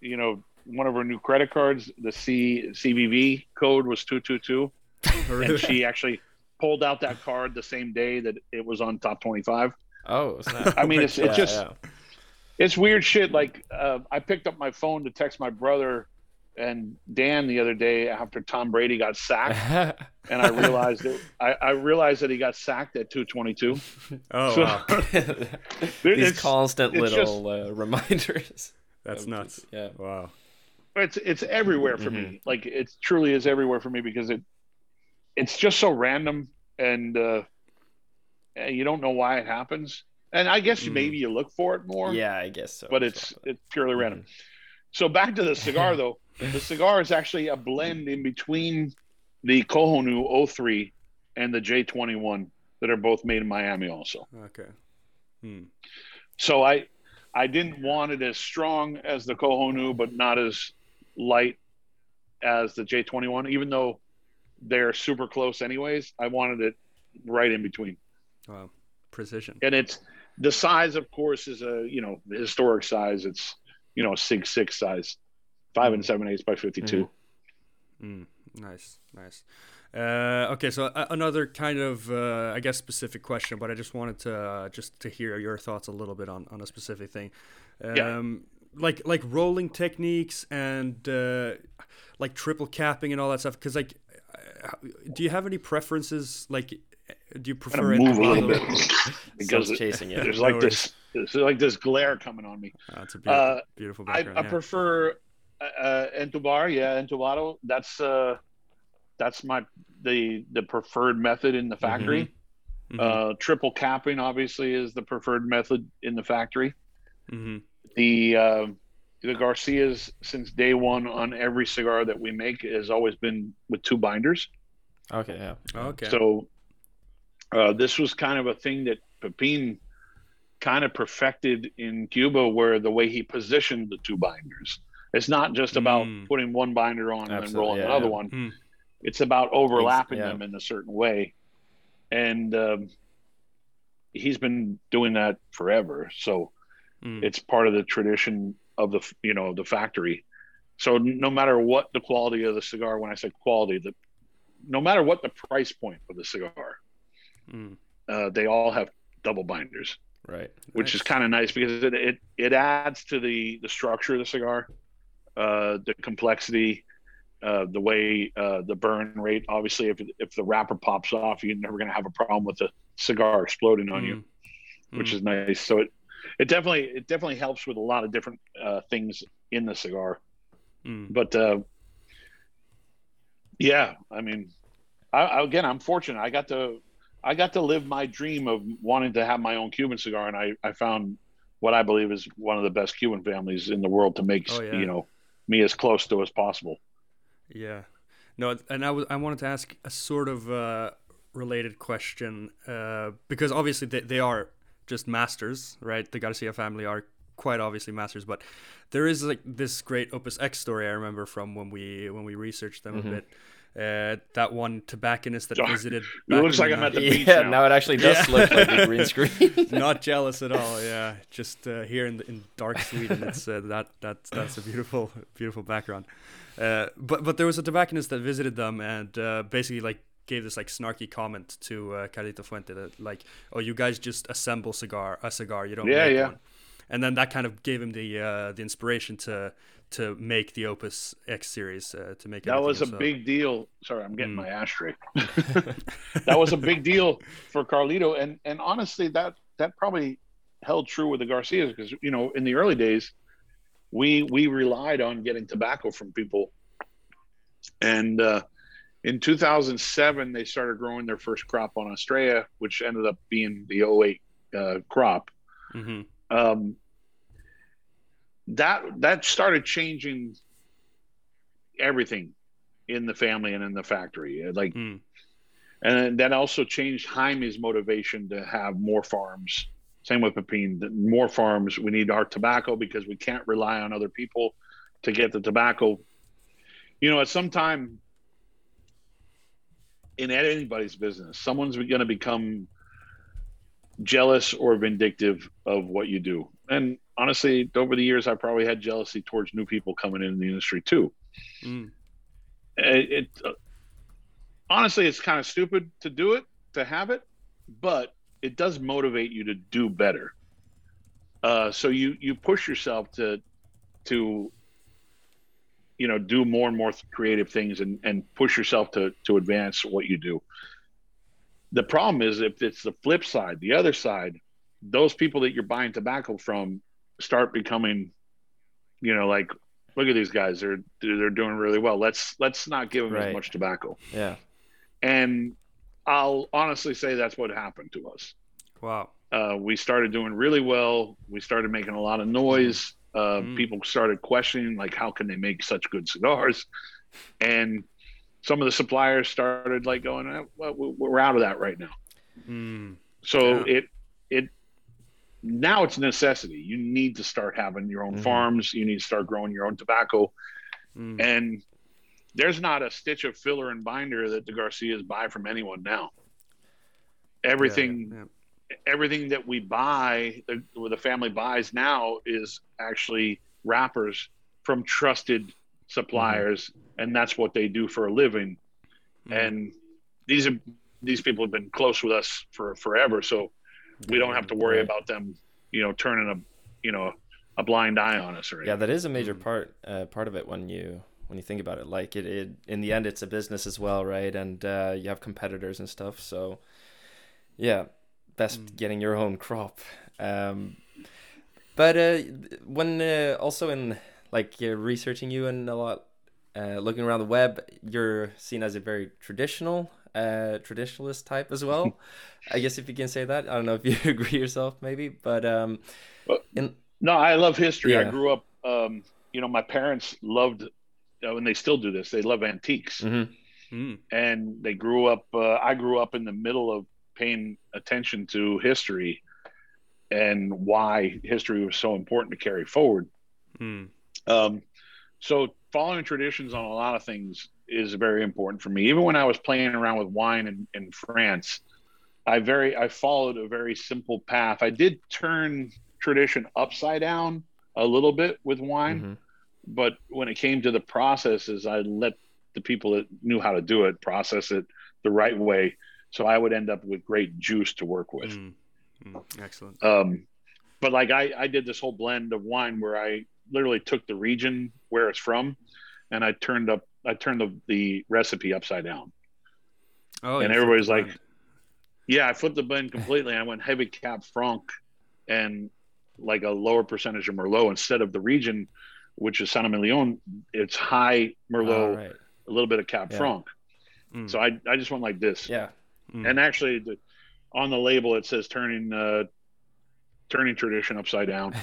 you know, one of her new credit cards, the C CVV code was two two two, and she actually pulled out that card the same day that it was on Top twenty-five. Oh, it's not- I mean, it's it's yeah, just yeah. it's weird shit. Like uh, I picked up my phone to text my brother and Dan the other day after Tom Brady got sacked, and I realized that I, I realized that he got sacked at two twenty-two. Oh, so, wow. Dude, these constant little just, uh, reminders. That's nuts. Yeah, wow. It's it's everywhere for mm-hmm. me. Like it truly is everywhere for me because it it's just so random, and uh, you don't know why it happens. And I guess mm. maybe you look for it more. Yeah, I guess so. But it's so. it's purely random. Mm. So back to the cigar though. The cigar is actually a blend in between the Cojonú oh three and the J twenty-one that are both made in Miami also. Okay. Hmm. So I I didn't want it as strong as the Cojonú, but not as light as the J twenty-one, even though they're super close anyways. I wanted it right in between. Wow. Precision. And it's the size, of course, is a, you know, historic size. It's, you know, six, six size. Five and seven eighths by fifty-two. Mm-hmm. Mm, nice, nice. Uh, okay, so uh, another kind of, uh, I guess, specific question, but I just wanted to uh, just to hear your thoughts a little bit on, on a specific thing, um, yeah. like like rolling techniques and uh, like triple capping and all that stuff. Because like, do you have any preferences? Like, do you prefer? Move a little bit because it, chasing it. There's like this, there's like this glare coming on me. Oh, that's a beautiful, uh, beautiful background. I, I yeah. prefer. Uh, entubar, yeah, entubado. That's uh, that's my the the preferred method in the factory. Mm-hmm. Mm-hmm. Uh, triple capping obviously is the preferred method in the factory. Mm-hmm. The uh, the Garcias since day one on every cigar that we make has always been with two binders. Okay, yeah, oh, okay. So uh, this was kind of a thing that Pepin kind of perfected in Cuba, where the way he positioned the two binders. It's not just about mm. putting one binder on Absolutely, and then rolling yeah, another yeah. one. Mm. It's about overlapping yeah. them in a certain way. And um, he's been doing that forever. So mm. it's part of the tradition of the, you know, the factory. So no matter what the quality of the cigar, when I say quality, the, no matter what the price point of the cigar, mm. uh, they all have double binders. Right. Which nice. Is kind of nice because it, it, it adds to the, the structure of the cigar. Uh, the complexity, uh, the way uh, the burn rate. Obviously, if if the wrapper pops off, you're never going to have a problem with the cigar exploding on mm. you, which mm. is nice. So it it definitely it definitely helps with a lot of different uh, things in the cigar. Mm. But uh, yeah, I mean, I, I, again, I'm fortunate. I got to I got to live my dream of wanting to have my own Cuban cigar, and I, I found what I believe is one of the best Cuban families in the world to make oh, yeah. you know. me as close to as possible. Yeah, no, and I was I wanted to ask a sort of uh, related question uh, because obviously they they are just masters, right? The Garcia family are quite obviously masters, but there is like this great Opus X story I remember from when we when we researched them mm-hmm. a bit. Uh, that one tobacconist that visited. It looks like I'm at the beach now. Yeah, now it actually does yeah. look like the green screen. Not jealous at all. Yeah, just uh, here in in dark Sweden, it's uh, that that that's a beautiful beautiful background. Uh, but but there was a tobacconist that visited them and uh, basically like gave this like snarky comment to uh, Carlito Fuente that like, oh, you guys just assemble cigar a cigar, you don't. Yeah, yeah. One. And then that kind of gave him the uh, the inspiration to to make the Opus X series uh, to make. That was a so. big deal. Sorry, I'm getting mm. my ashtray. That was a big deal for Carlito, and and honestly, that that probably held true with the Garcias because you know in the early days, we we relied on getting tobacco from people, and uh, in two thousand seven they started growing their first crop on Australia, which ended up being the oh eight uh, crop. Mm-hmm. Um, that, that started changing everything in the family and in the factory. Like, mm. and that also changed Jaime's motivation to have more farms Same with Pepin, more farms. We need our tobacco because we can't rely on other people to get the tobacco. You know, at some time in anybody's business, someone's going to become jealous or vindictive of what you do. And honestly, over the years, I probably had jealousy towards new people coming in the industry too. Mm. It, it honestly, it's kind of stupid to do it, to have it, but it does motivate you to do better. Uh, so you, you push yourself to, to, you know, do more and more creative things and, and push yourself to, to advance what you do. The problem is if it's the flip side, the other side, those people that you're buying tobacco from start becoming, you know, like, look at these guys, they're, they're doing really well. Let's, let's not give them right. as much tobacco. Yeah. And I'll honestly say that's what happened to us. Wow. Uh, we started doing really well. We started making a lot of noise. Uh, mm. People started questioning, like, how can they make such good cigars? And some of the suppliers started like going, eh, well, we're out of that right now. Mm. So yeah. it, it, now it's a necessity. You need to start having your own mm. farms. You need to start growing your own tobacco. Mm. And there's not a stitch of filler and binder that the Garcias buy from anyone now. Everything, yeah, yeah. everything that we buy, the, the family buys now is actually wrappers from trusted suppliers, mm. and that's what they do for a living. Mm. And these are, these people have been close with us for forever, so we don't have to worry right. about them, you know, turning a, you know, a blind eye on us or anything. Yeah, that is a major part, uh, part of it when you. When you think about it, like it, it, in the end, it's a business as well, right? And uh, you have competitors and stuff. So, yeah, best mm. getting your own crop. Um, but uh, when uh, also in like uh, researching you and a lot, uh, looking around the web, you're seen as a very traditional, uh, traditionalist type as well. I guess if you can say that. I don't know if you agree yourself, maybe. But um, well, in... no, I love history. Yeah. I grew up. Um, you know, my parents loved. And they still do this. They love antiques, mm-hmm. Mm-hmm. and they grew up. Uh, I grew up in the middle of paying attention to history and why history was so important to carry forward. Mm. Um, so following traditions on a lot of things is very important for me. Even when I was playing around with wine in, in France, I very I followed a very simple path. I did turn tradition upside down a little bit with wine. Mm-hmm. But when it came to the processes, I let the people that knew how to do it process it the right way. So I would end up with great juice to work with. Mm, mm, excellent. Um, but like I, I did this whole blend of wine where I literally took the region where it's from, and I turned up I turned the, the recipe upside down. Oh, and everybody's like, yeah, I flipped the blend completely. I went heavy Cab Franc and like a lower percentage of Merlot instead of the region, which is Santa Milion, it's high Merlot, oh, right. a little bit of Cab yeah. Franc. Mm. So I I just went like this. Yeah. Mm. And actually, the, on the label, it says turning uh, turning tradition upside down.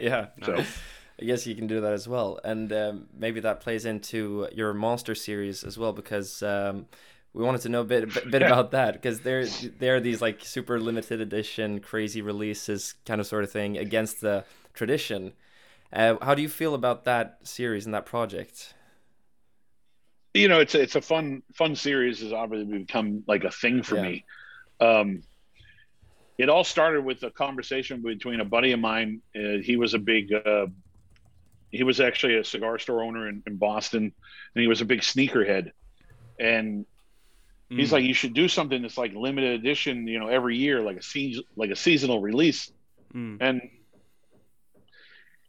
yeah. So nice. I guess you can do that as well. And um, maybe that plays into your Monster series as well, because um, we wanted to know a bit, a bit yeah. about that, because there, there are these like super limited edition, crazy releases kind of sort of thing against the tradition. Uh, how do you feel about that series and that project? You know, it's a, it's a fun fun series. Has obviously become like a thing for yeah. me. Um, it all started with a conversation between a buddy of mine. Uh, he was a big, uh, he was actually a cigar store owner in, in Boston, and he was a big sneakerhead. And mm. he's like, "You should do something that's like limited edition. You know, every year, like a se- like a seasonal release." Mm. And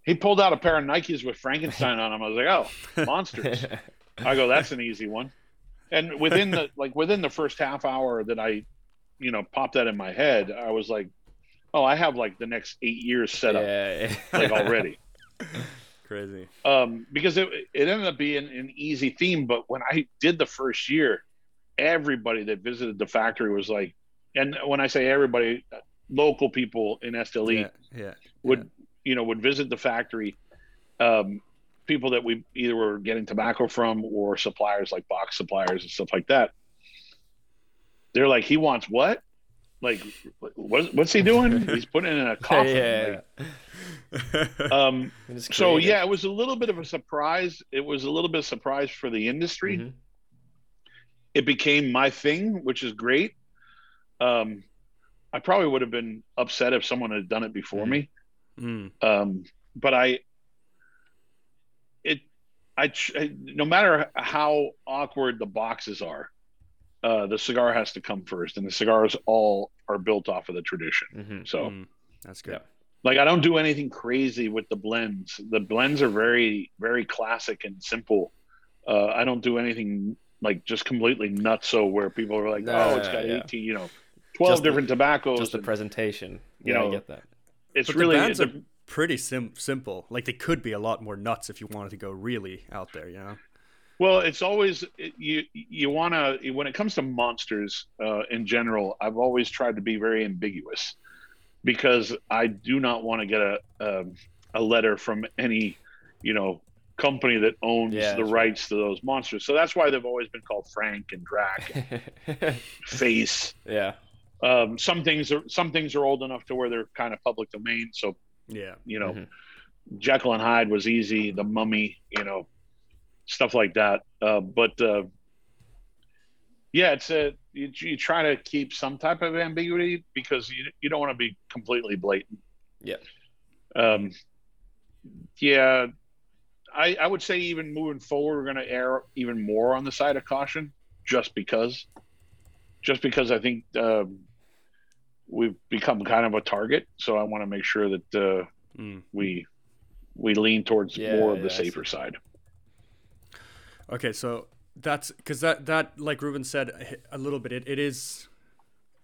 he pulled out a pair of Nikes with Frankenstein on them. I was like, "Oh, Monsters!" I go, "That's an easy one." And within the like within the first half hour that I, you know, popped that in my head, I was like, "Oh, I have like the next eight years set up yeah. like already." Crazy. Um, because it it ended up being an easy theme. But when I did the first year, everybody that visited the factory was like, and when I say everybody, local people in S T L E yeah, yeah, would. Yeah. you know, would visit the factory, um, people that we either were getting tobacco from or suppliers like box suppliers and stuff like that. They're like, "He wants what?" Like, what, what's he doing? He's putting it in a coffin. Yeah. Like. Um, so, yeah, it was a little bit of a surprise. It was a little bit of a surprise for the industry. Mm-hmm. It became my thing, which is great. Um, I probably would have been upset if someone had done it before mm. me. Mm. Um, but I, it, I, I, no matter how awkward the boxes are, uh, the cigar has to come first, and the cigars all are built off of the tradition. Mm-hmm. So mm. that's good. Yeah. Like, I don't do anything crazy with the blends. The blends are very, very classic and simple. Uh, I don't do anything like just completely nuts. So where people are like, nah, oh, it's got yeah. eighteen, you know, twelve just different the, tobaccos. Just the and, presentation. You yeah, know, I get that. It's but really the bands are pretty sim- simple. Like, they could be a lot more nuts if you wanted to go really out there, you know? Well, it's always it, you you want to, when it comes to monsters uh, in general, I've always tried to be very ambiguous, because I do not want to get a, a a letter from any, you know, company that owns yeah, the rights right. to those monsters. So that's why they've always been called Frank and Drac and Face. Yeah. Um, some things are some things are old enough to where they're kind of public domain. So, yeah, you know, mm-hmm. Jekyll and Hyde was easy. The Mummy, you know, stuff like that. Uh, but uh, yeah, it's a you, you try to keep some type of ambiguity, because you you don't want to be completely blatant. Yeah. Um. Yeah, I I would say even moving forward, we're going to err even more on the side of caution, just because, just because I think. Um, We've become kind of a target, so I want to make sure that uh, mm. we we lean towards yeah, more of yeah, the safer side. Okay, so that's because that that like Ruben said a little bit, it, it is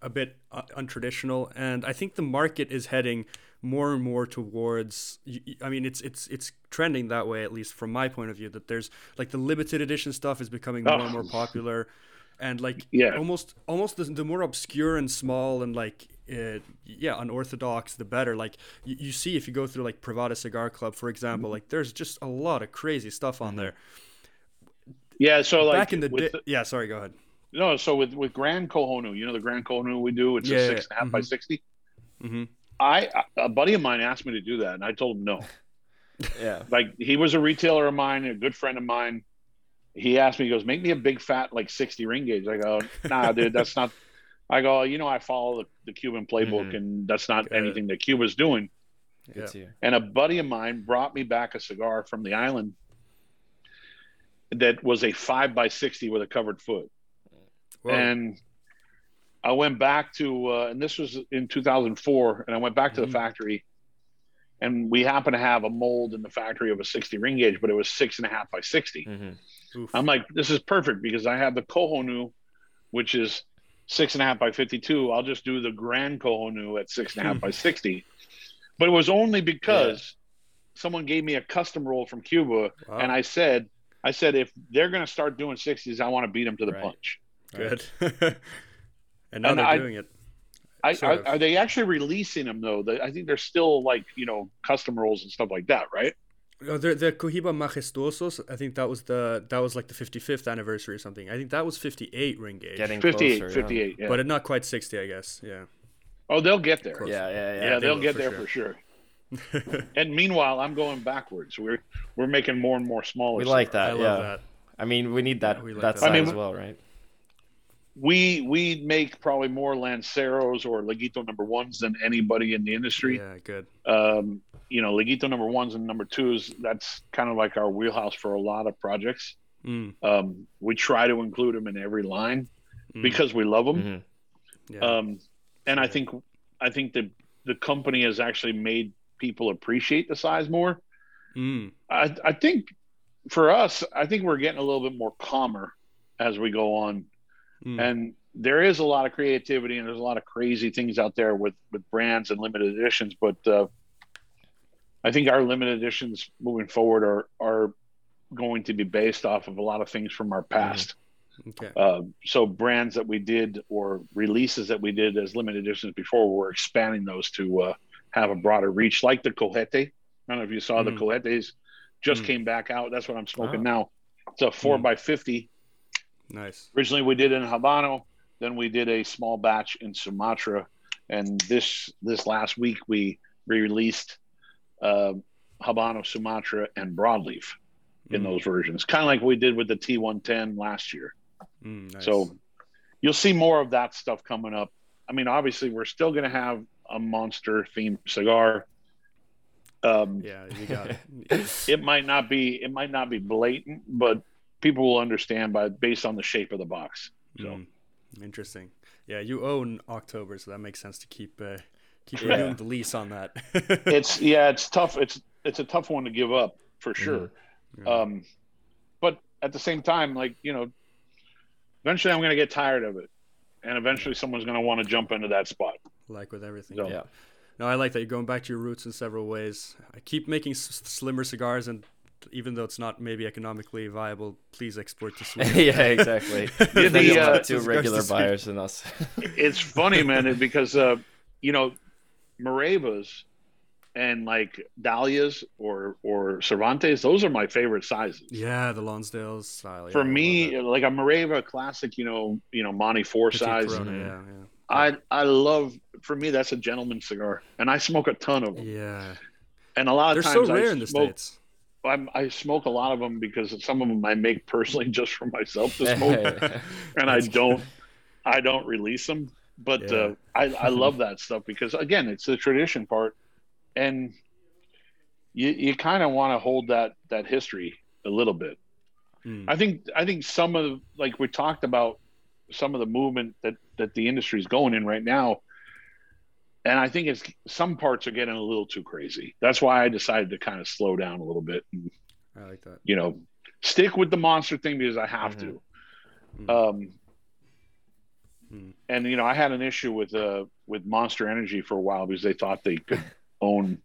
a bit uh, untraditional, and I think the market is heading more and more towards. I mean, it's it's it's trending that way, at least from my point of view. That there's like the limited edition stuff is becoming more oh. and more popular. And like yeah. almost, almost the, the more obscure and small and like, uh, yeah, unorthodox, the better. Like you, you see, if you go through like Privada Cigar Club, for example, like there's just a lot of crazy stuff on there. Yeah. So back like back in the day, the, yeah. Sorry, go ahead. No, so with with Grand Cojonú, you know the Grand Cojonú we do, it's yeah, a six yeah. and a half mm-hmm. by sixty. Mm-hmm. I a buddy of mine asked me to do that, and I told him no. yeah. Like he was a retailer of mine, a good friend of mine. He asked me, he goes, make me a big fat, like sixty ring gauge. I go, nah, dude, that's not, I go, you know, I follow the, the Cuban playbook mm-hmm. and that's not Good. anything that Cuba's doing. Yeah. And a buddy of mine brought me back a cigar from the island that was a five by sixty with a covered foot. Whoa. And I went back to, uh, and this was in two thousand four, and I went back mm-hmm. to the factory, and we happen to have a mold in the factory of a sixty ring gauge, but it was six and a half by sixty. Mm-hmm. Oof. I'm like, this is perfect, because I have the Cojonú, which is six and a half by fifty-two. I'll just do the Grand Cojonú at six and a half by sixty. But it was only because yeah. someone gave me a custom roll from Cuba, wow. and I said, I said, if they're going to start doing sixties, I want to beat them to the right. punch. Good. and now and they're I, doing it. I, I, are they actually releasing them though? The, I think they're still like, you know, custom rolls and stuff like that, right? Oh, the the Cohiba Majestuosos. I think that was the that was like the fifty-fifth anniversary or something. I think that was fifty-eight ring gauge. Getting fifty-eight, closer, fifty-eight, yeah. yeah. But not quite sixty, I guess. Yeah. Oh, they'll get there. Close. Yeah, yeah, yeah. Yeah, they'll get for there sure. for sure. And meanwhile, I'm going backwards. We're we're making more and more smaller. We like that. I love yeah. that. I mean, we need that yeah, we like that, that. size I mean, as well, right? We we make probably more Lanceros or Leguito number ones than anybody in the industry. Yeah, good. Um, you know, Leguito number ones and number twos, that's kind of like our wheelhouse for a lot of projects. Mm. Um, we try to include them in every line mm. because we love them. Mm-hmm. Yeah. Um, and yeah. I think I think the the company has actually made people appreciate the size more. Mm. I I think for us, I think we're getting a little bit more calmer as we go on. Mm. And there is a lot of creativity, and there's a lot of crazy things out there with, with brands and limited editions. But uh, I think our limited editions moving forward are are going to be based off of a lot of things from our past. Mm. Okay. Uh, so brands that we did or releases that we did as limited editions before, we're expanding those to uh, have a broader reach, like the Cohete. I don't know if you saw mm. the Cohetes just mm. came back out. That's what I'm smoking wow. now. It's a four by fifty. Nice. Originally, we did in Habano. Then we did a small batch in Sumatra, and this this last week we released uh, Habano, Sumatra, and Broadleaf in mm. those versions, kind of like we did with the T one ten last year. Mm, nice. So you'll see more of that stuff coming up. I mean, obviously, we're still going to have a monster themed cigar. Um, yeah, you got it. it might not be it might not be blatant, but people will understand by based on the shape of the box. So. Mm. Interesting. Yeah, you own October, so that makes sense to keep uh, keep yeah. renewing the lease on that. it's yeah, it's tough. It's it's a tough one to give up for sure. Mm-hmm. Um, but at the same time, like you know, eventually I'm going to get tired of it, and eventually someone's going to want to jump into that spot. Like with everything, so. yeah. No, I like that you're going back to your roots in several ways. I keep making s- slimmer cigars and. Even though it's not maybe economically viable, please export to Sweden. yeah, exactly. yeah, the, uh, two regular buyers and us. It's funny, man, because uh, you know, Marevas and like Dahlias or or Cervantes, those are my favorite sizes. Yeah, the Lonsdales style. Yeah, For I me, like a Mareva classic, you know, you know, Monte Four Petite size. Corona, and, yeah, yeah. I I love. For me, that's a gentleman's cigar, and I smoke a ton of them. Yeah, and a lot They're of times so rare I in the smoke, States. I'm, I smoke a lot of them because some of them I make personally just for myself to smoke, and I don't, I don't release them. But yeah. uh, I, I love that stuff because again, it's the tradition part, and you you kind of want to hold that that history a little bit. Mm. I think I think some of like we talked about some of the movement that that the industry is going in right now. And I think it's some parts are getting a little too crazy. That's why I decided to kind of slow down a little bit. And, I like that. You know, stick with the monster thing because I have mm-hmm. to. Mm-hmm. Um, mm-hmm. And you know, I had an issue with uh with Monster Energy for a while because they thought they could own,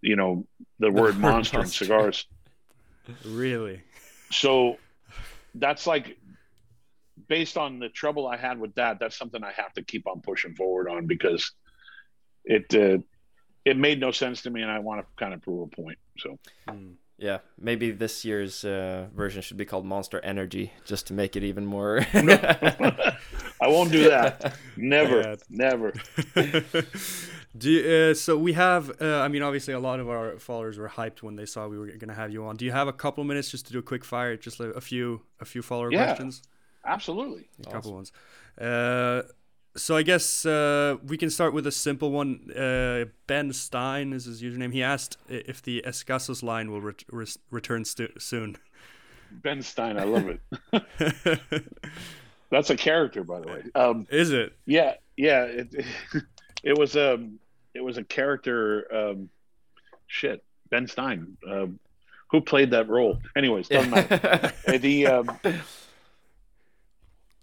you know, the word monster, monster in cigars. Really? So that's like. Based on the trouble I had with that, that's something I have to keep on pushing forward on because. It uh, it made no sense to me, and I want to kind of prove a point. So, yeah, maybe this year's uh, version should be called Monster Energy, just to make it even more. No. I won't do that. Never, yeah. never. do you, uh, so we have. Uh, I mean, obviously, a lot of our followers were hyped when they saw we were going to have you on. Do you have a couple minutes just to do a quick fire, just a few a few follower yeah, questions? Absolutely, a couple awesome. ones. Uh, So I guess uh, we can start with a simple one. Uh, Ben Stein is his username. He asked if the Escasos line will re- re- return st- soon. Ben Stein, I love it. That's a character, by the way. Um, is it? Yeah, yeah. It, it, it was um, it was a character. Um, shit, Ben Stein, um, who played that role? Anyways, doesn't matter. the um,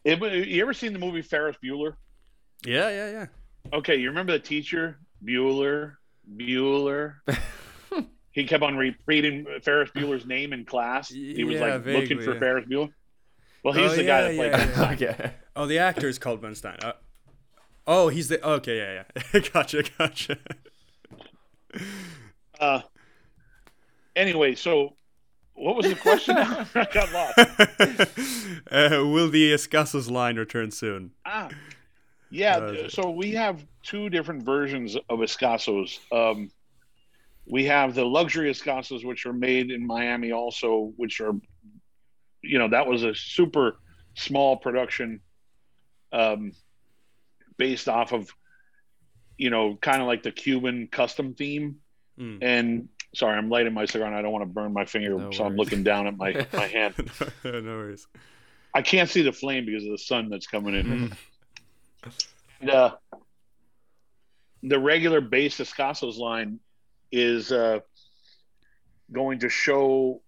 it, you ever seen the movie Ferris Bueller? Yeah, yeah, yeah. Okay, you remember the teacher? Bueller, Bueller. He kept on repeating Ferris Bueller's name in class. He was yeah, like vaguely, looking for yeah. Ferris Bueller. Well, he's oh, the yeah, guy that played yeah, Ben Stein. Yeah. Okay. Oh, the actor is called Ben Stein. Uh, oh, he's the... Okay, yeah, yeah. gotcha, gotcha. Uh, anyway, so... What was the question? I got lost. Uh, will the Escasos line return soon? Ah, yeah. Uh, so we have two different versions of Escasos. Um, we have the luxury Escasos, which are made in Miami also, which are, you know, that was a super small production um, based off of, you know, kind of like the Cuban custom theme. Mm. And... Sorry, I'm lighting my cigar and I don't want to burn my finger, no so I'm looking down at my, my hand. no, no worries. I can't see the flame because of the sun that's coming in. and, uh, the regular base Escasos line is uh, going to show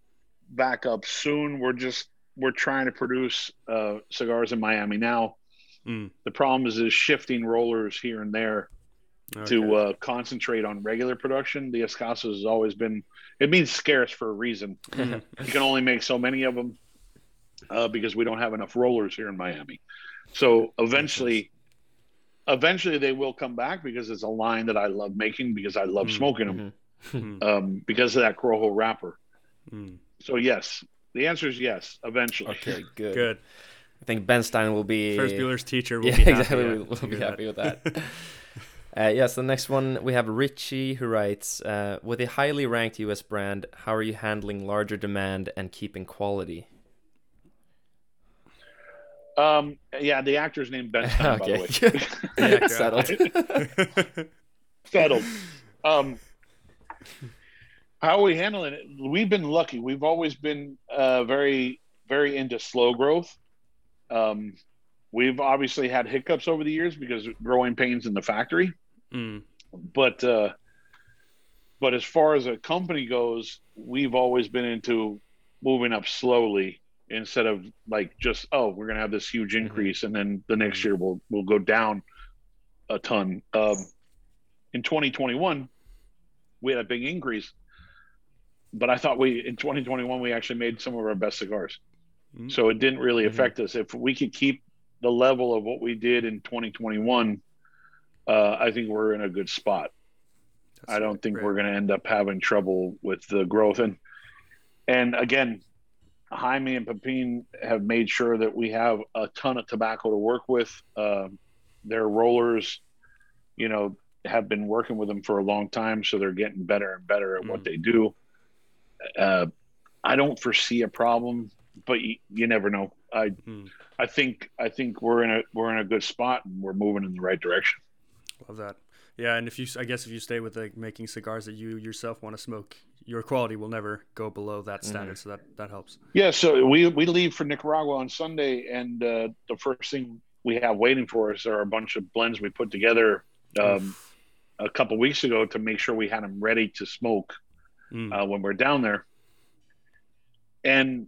back up soon. We're just we're trying to produce uh, cigars in Miami now. Mm. The problem is, is shifting rollers here and there. Okay. To uh, concentrate on regular production. The Escasos has always been, it means scarce for a reason. You can only make so many of them uh, because we don't have enough rollers here in Miami. So eventually, eventually they will come back because it's a line that I love making because I love mm-hmm. smoking them mm-hmm. um, because of that Corojo wrapper. Mm. So yes, the answer is yes, eventually. Okay, good. Good. I think Ben Stein will be... Ferris Bueller's teacher will yeah, be happy. Exactly, yeah, we'll be happy with that. uh, yes, yeah, so the next one, we have Richie, who writes, uh, with a highly ranked U S brand, how are you handling larger demand and keeping quality? Um. Yeah, the actor's named Ben Stein, okay. by the way. Settled. Settled. Um, how are we handling it? We've been lucky. We've always been uh, very, very into slow growth. Um, we've obviously had hiccups over the years because of growing pains in the factory. Mm. But uh, but as far as a company goes, we've always been into moving up slowly instead of like just, oh, we're going to have this huge increase mm-hmm. and then the next year we'll we'll go down a ton. Um, in twenty twenty-one, we had a big increase, but I thought we in twenty twenty-one we actually made some of our best cigars. So it didn't really affect mm-hmm. us. If we could keep the level of what we did in twenty twenty-one, uh, I think we're in a good spot. That's I don't think great. We're going to end up having trouble with the growth. And and again, Jaime and Pepin have made sure that we have a ton of tobacco to work with. Uh, their rollers, you know, have been working with them for a long time, so they're getting better and better at mm. what they do. Uh, I don't foresee a problem. But you, you never know. I, hmm. I think, I think we're in a we're in a good spot and we're moving in the right direction. Love that. Yeah, and if you, I guess if you stay with like making cigars that you yourself want to smoke, your quality will never go below that standard. Mm-hmm. So that, that helps. Yeah. So we we leave for Nicaragua on Sunday, and uh, the first thing we have waiting for us are a bunch of blends we put together um, a couple weeks ago to make sure we had them ready to smoke mm. uh, when we're down there. And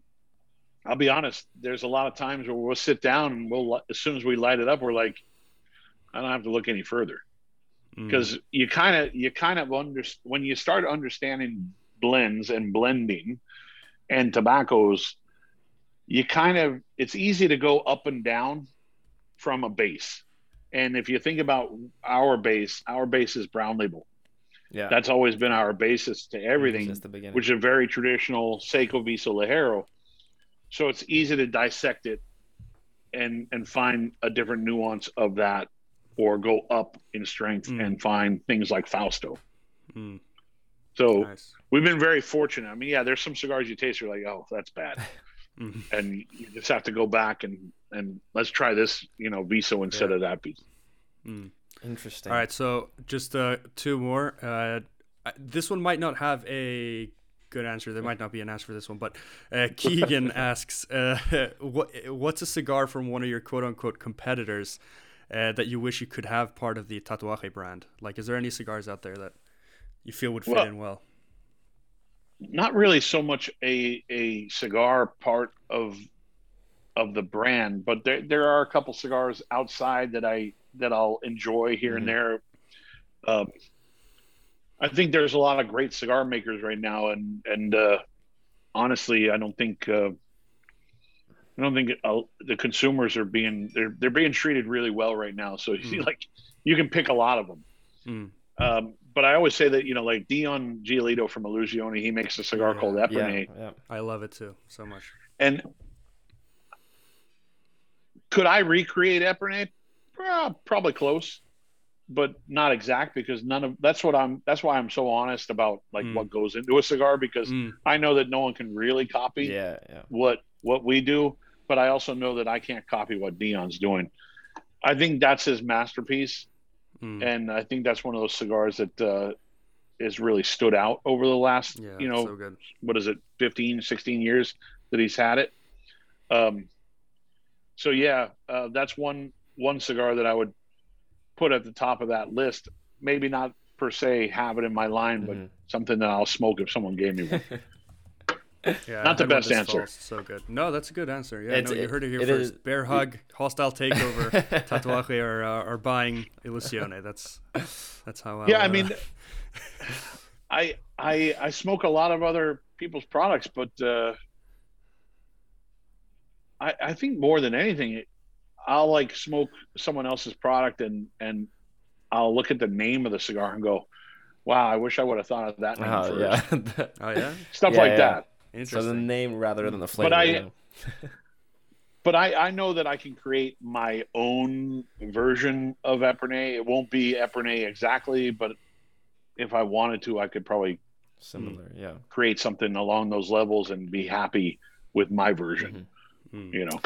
I'll be honest, there's a lot of times where we'll sit down and we'll, as soon as we light it up, we're like, I don't have to look any further. Because mm. you kind of, you kind of understand, when you start understanding blends and blending and tobaccos, you kind of, it's easy to go up and down from a base. And if you think about our base, our base is brown label. Yeah. That's always been our basis to everything, since the beginning, which is very traditional Seco Viso Ligero. So it's easy to dissect it and and find a different nuance of that, or go up in strength mm. and find things like Fausto. Mm. So nice. We've been very fortunate. I mean, yeah, there's some cigars you taste, you're like, oh, that's bad. mm. And you just have to go back and, and let's try this, you know, Viso instead yeah. of that piece. Mm. Interesting. All right, so just uh, two more. Uh, this one might not have a... good answer. There might not be an answer for this one, but uh, Keegan asks, uh, what, what's a cigar from one of your quote-unquote competitors uh, that you wish you could have part of the Tatuaje brand? Like, is there any cigars out there that you feel would fit well, in well? Not really so much a a cigar part of of the brand, but there there are a couple cigars outside that I that I'll enjoy here mm. and there. Uh, I think there's a lot of great cigar makers right now, and and uh, honestly, I don't think uh, I don't think uh, the consumers are being they're they're being treated really well right now. So mm. you like you can pick a lot of them. Mm. Um, but I always say that you know, like Dion Giolito from Illusione, he makes a cigar yeah, called Epernay. Yeah, yeah. I love it too so much. And could I recreate Epernay? Probably close. But not exact, because none of that's what I'm that's why I'm so honest about like mm. what goes into a cigar, because mm. I know that no one can really copy yeah, yeah. what what we do, but I also know that I can't copy what Dion's doing. I think that's his masterpiece, mm. and I think that's one of those cigars that uh has really stood out over the last yeah, you know so what is it fifteen, sixteen years that he's had it. Um so yeah, uh that's one one cigar that I would put at the top of that list. Maybe not per se have it in my line, but mm-hmm. something that I'll smoke if someone gave me one. yeah, not the best answer. False. So good. No, that's a good answer. Yeah, no, it, you heard it here it first. Is, Bear hug, hostile takeover. Tatuaje are uh, are buying Illusione. That's that's how. I'll, yeah, I mean, uh... I I I smoke a lot of other people's products, but uh, I I think more than anything. It, I'll like smoke someone else's product and, and I'll look at the name of the cigar and go, wow, I wish I would have thought of that name oh, first. Yeah. oh yeah. Stuff yeah, like yeah. that. So the name rather than the flavor. But I, but I, I know that I can create my own version of Epernay. It won't be Epernay exactly, but if I wanted to, I could probably similar, yeah, create something along those levels and be happy with my version. Mm-hmm. You know.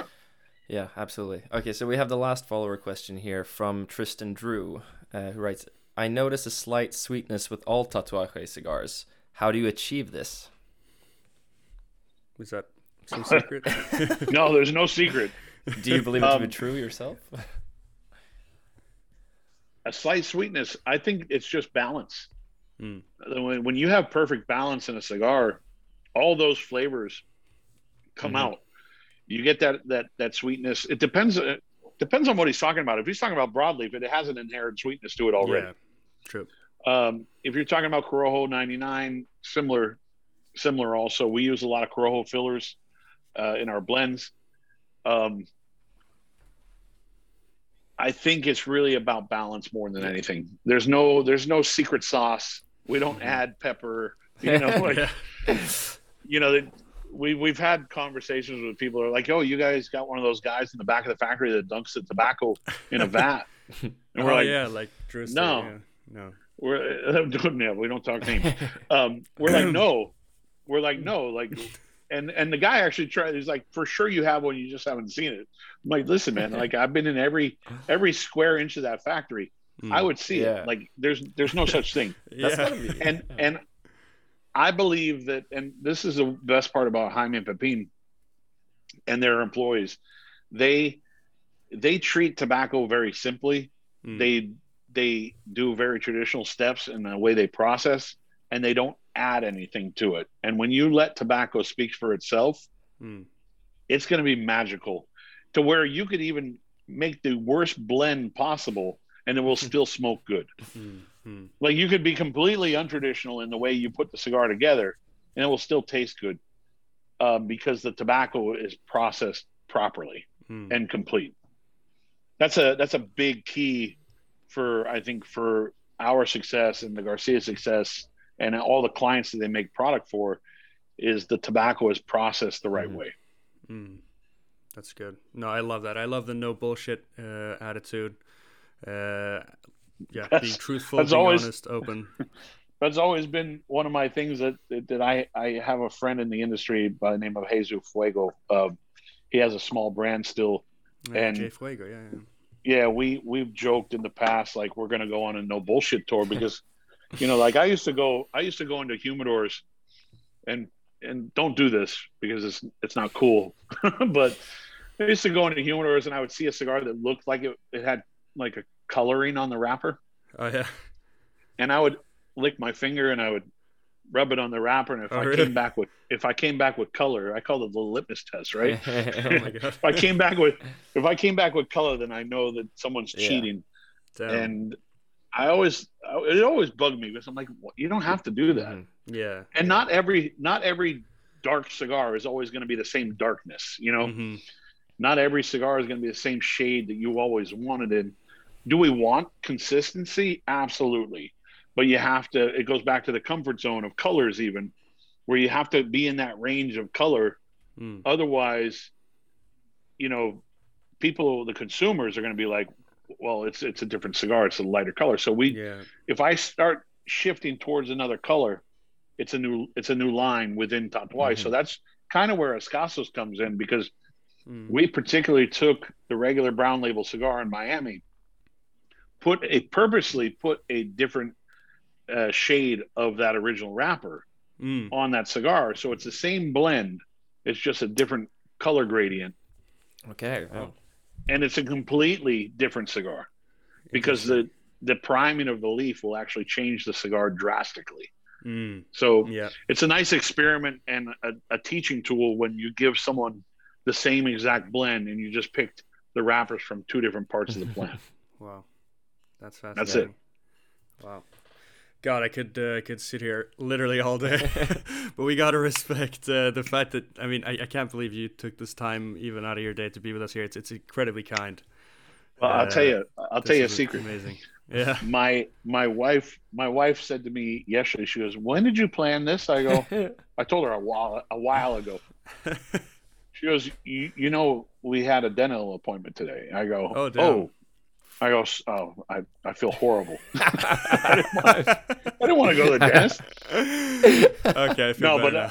Yeah, absolutely. Okay, so we have the last follower question here from Tristan Drew, uh, who writes, I notice a slight sweetness with all Tatuaje cigars. How do you achieve this? Was that some secret? No, there's no secret. Do you believe it to um, be true yourself? A slight sweetness. I think it's just balance. Mm. When, when you have perfect balance in a cigar, all those flavors come mm-hmm. out. You get that that that sweetness. It depends. It depends on what he's talking about. If he's talking about broadleaf, it has an inherent sweetness to it already. Yeah, true. Um, if you're talking about Corojo ninety-nine, similar, similar. Also, we use a lot of Corojo fillers uh, in our blends. Um, I think it's really about balance more than anything. There's no there's no secret sauce. We don't add pepper. You know, like, you know. They, We, we've had conversations with people who are like, oh, you guys got one of those guys in the back of the factory that dunks the tobacco in a vat. And we're oh, like, yeah, like Drista, no, yeah, no, we're, yeah, we don't talk names. Um, we're like, no, we're like, no, like, and, and the guy actually tried, he's like, for sure you have one. You just haven't seen it. I'm like, listen, man, like I've been in every, every square inch of that factory. Mm, I would see yeah. it. Like there's, there's no such thing. That's yeah. be, yeah. And, and, I believe that, and this is the best part about Jaime and Pepin and their employees, they they treat tobacco very simply. Mm. They they do very traditional steps in the way they process, and they don't add anything to it. And when you let tobacco speak for itself, mm. it's going to be magical to where you could even make the worst blend possible, and it will still smoke good. Mm. Like you could be completely untraditional in the way you put the cigar together and it will still taste good uh, because the tobacco is processed properly mm. and complete. That's a, that's a big key for, I think for our success and the Garcia success and all the clients that they make product for is the tobacco is processed the right mm. way. Mm. That's good. No, I love that. I love the no bullshit uh, attitude. Uh, Yeah, that's, being truthful, being always, honest, open. That's always been one of my things that that I, I have a friend in the industry by the name of Jesus Fuego. Uh, he has a small brand still. Yeah, and Jay Fuego, yeah, yeah. Yeah, we, we've joked in the past, like, we're going to go on a no bullshit tour because, you know, like I used to go I used to go into humidors and and don't do this because it's it's not cool. But I used to go into humidors and I would see a cigar that looked like it, it had like a coloring on the wrapper. Oh yeah. And I would lick my finger and I would rub it on the wrapper, and if oh, I really? came back with if I came back with color, I call it the litmus test, right? Oh my god. if I came back with if I came back with color, then I know that someone's yeah. cheating. Damn. And I always it always bugged me because I'm like, well, you don't have to do that. Yeah. And yeah. not every not every dark cigar is always going to be the same darkness, you know? Mm-hmm. Not every cigar is going to be the same shade that you always wanted in. Do we want consistency? Absolutely. But you have to, it goes back to the comfort zone of colors even, where you have to be in that range of color. Mm. Otherwise, you know, people, the consumers are going to be like, well, it's it's a different cigar. It's a lighter color. So we, yeah. if I start shifting towards another color, it's a new it's a new line within Tatuaje. Mm-hmm. So that's kind of where Escasos comes in because mm. we particularly took the regular brown label cigar in Miami, put a purposely put a different uh, shade of that original wrapper mm. on that cigar. So it's the same blend. It's just a different color gradient. Okay. Wow. And it's a completely different cigar because the, the priming of the leaf will actually change the cigar drastically. Mm. So yeah. it's a nice experiment and a, a teaching tool when you give someone the same exact blend and you just picked the wrappers from two different parts of the plant. Wow. That's fascinating. That's it. Wow. God, I could uh, could sit here literally all day. But we got to respect uh, the fact that, I mean, I, I can't believe you took this time even out of your day to be with us here. It's it's incredibly kind. Well, uh, I'll tell you, I'll tell you a secret. Amazing. Yeah. My my wife my wife said to me yesterday, she goes, "When did you plan this?" I go, I told her a while a while ago. She goes, "You, you know, we had a dental appointment today. I go, oh, oh. I go, oh, I, I feel horrible. I didn't want to, I didn't want to go to the dentist. Okay, I feel no, better.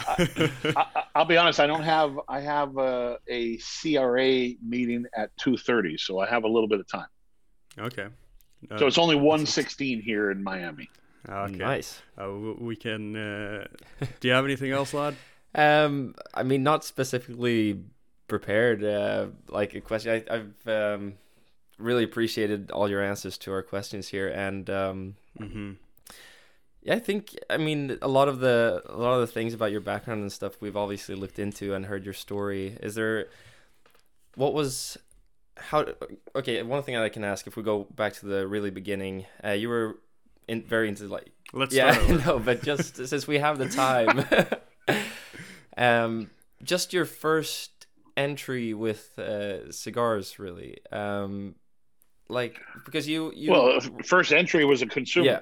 But uh, I, I'll be honest. I don't have. I have a, a C R A meeting at two thirty, so I have a little bit of time. Okay. Uh, so it's only one sixteen here in Miami. Okay. Nice. Uh, we can. Uh, do you have anything else, lad? Um, I mean, not specifically prepared. Uh, like a question. I, I've. Um... Really appreciated all your answers to our questions here, and um, mm-hmm. yeah, I think I mean a lot of the a lot of the things about your background and stuff we've obviously looked into and heard your story. Is there what was how? Okay, one thing I can ask if we go back to the really beginning, uh, you were in, very into like let's yeah no, but just since we have the time, um, just your first entry with uh, cigars, really. Um, Like because you, you well, first entry was a consumer. Yeah,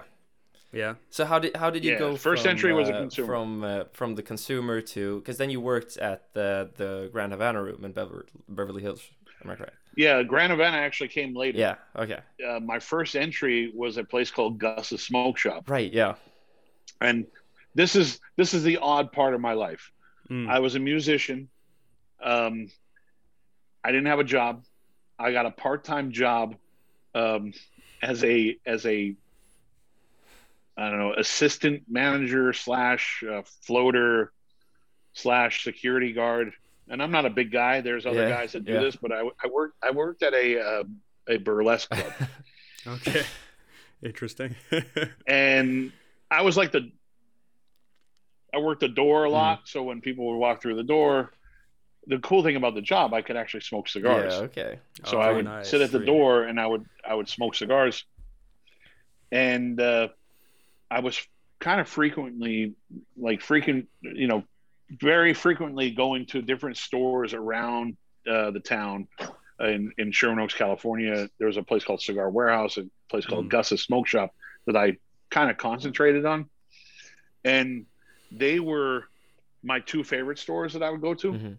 yeah. So how did how did you yeah, go? First from, entry was uh, a consumer from uh, from the consumer to because then you worked at the the Grand Havana Room in Beverly, Beverly Hills. Am I correct? Yeah, Grand Havana actually came later. Yeah. Okay. Uh, my first entry was a place called Gus's Smoke Shop. Right. Yeah. And this is this is the odd part of my life. Mm. I was a musician. Um, I didn't have a job. I got a part time job. Um, as a as a I don't know assistant manager slash uh, floater slash security guard, and I'm not a big guy. There's other yeah, guys that do yeah. this, but I I worked I worked at a uh, a burlesque club. Okay, interesting. And I was like the I worked the door a lot, mm. so when people would walk through the door. The cool thing about the job, I could actually smoke cigars. Yeah, okay. So oh, I would nice. sit at the really. door and I would I would smoke cigars. And uh, I was kind of frequently, like freaking, you know, very frequently going to different stores around uh, the town. In, in Sherman Oaks, California, there was a place called Cigar Warehouse, a place called mm. Gus's Smoke Shop that I kind of concentrated on. And they were my two favorite stores that I would go to. Mm-hmm.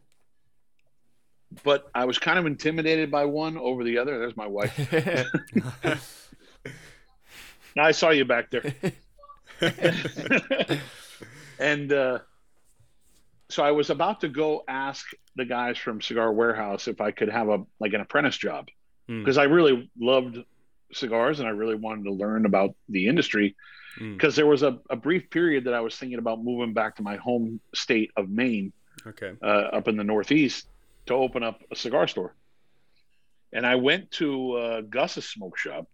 But I was kind of intimidated by one over the other. There's my wife. Now I saw you back there. And uh, so I was about to go ask the guys from Cigar Warehouse if I could have a like an apprentice job because mm. I really loved cigars and I really wanted to learn about the industry because mm. there was a, a brief period that I was thinking about moving back to my home state of Maine, okay, uh, up in the Northeast, to open up a cigar store. And I went to uh, Gus's Smoke Shop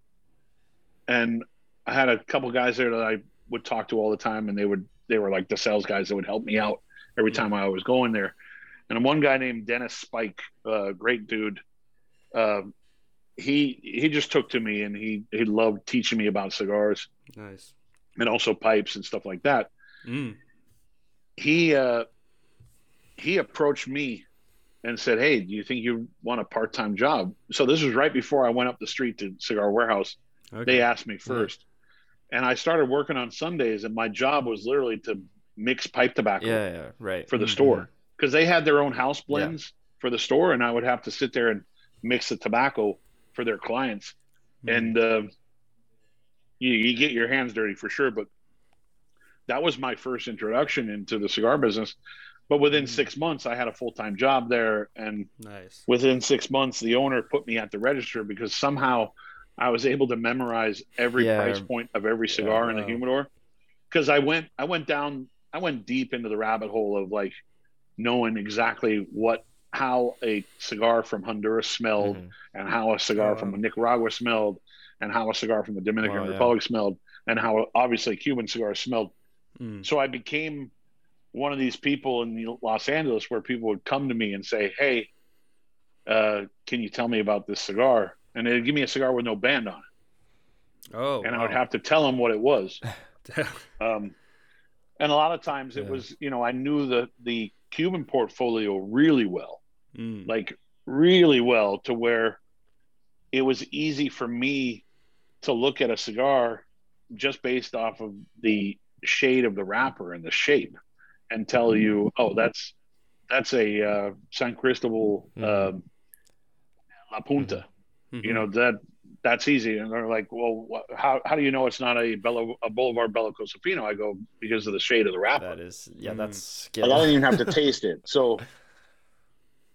and I had a couple guys there that I would talk to all the time. And they would, they were like the sales guys that would help me out every time I was going there. And one guy named Dennis Spike, uh great dude. Um, he, he just took to me and he, he loved teaching me about cigars. Nice. And also pipes and stuff like that. Mm. He, uh, he approached me and said, "Hey, do you think you want a part-time job?" So this was right before I went up the street to Cigar Warehouse. Okay. They asked me first. Yeah. And I started working on Sundays, and my job was literally to mix pipe tobacco yeah, yeah, right. for the mm-hmm. store. Because they had their own house blends yeah. for the store, and I would have to sit there and mix the tobacco for their clients. Mm-hmm. And uh, you, you get your hands dirty for sure, but that was my first introduction into the cigar business. But within six months, I had a full-time job there. And nice. Within six months, the owner put me at the register because somehow I was able to memorize every yeah. price point of every cigar yeah, in the wow. humidor. Because I went I went down, I went deep into the rabbit hole of like knowing exactly what, how a cigar from Honduras smelled mm-hmm. and how a cigar oh, from Nicaragua smelled and how a cigar from the Dominican wow, Republic yeah. smelled and how obviously Cuban cigars smelled. Mm. So I became one of these people in Los Angeles where people would come to me and say, "Hey, uh, can you tell me about this cigar?" And they'd give me a cigar with no band on it. Oh, and wow. I would have to tell them what it was. um, and a lot of times it yeah. was, you know, I knew the, the Cuban portfolio really well, mm. like really well to where it was easy for me to look at a cigar just based off of the shade of the wrapper and the shape. And tell you, oh, that's that's a uh, San Cristobal uh, La Punta. Mm-hmm. You know, that that's easy. And they're like, well, wh- how how do you know it's not a Bello, a Boulevard Bellicoso Pino? I go, because of the shade of the wrapper. That is, yeah, mm-hmm. that's skill. Like, I don't even have to taste it. So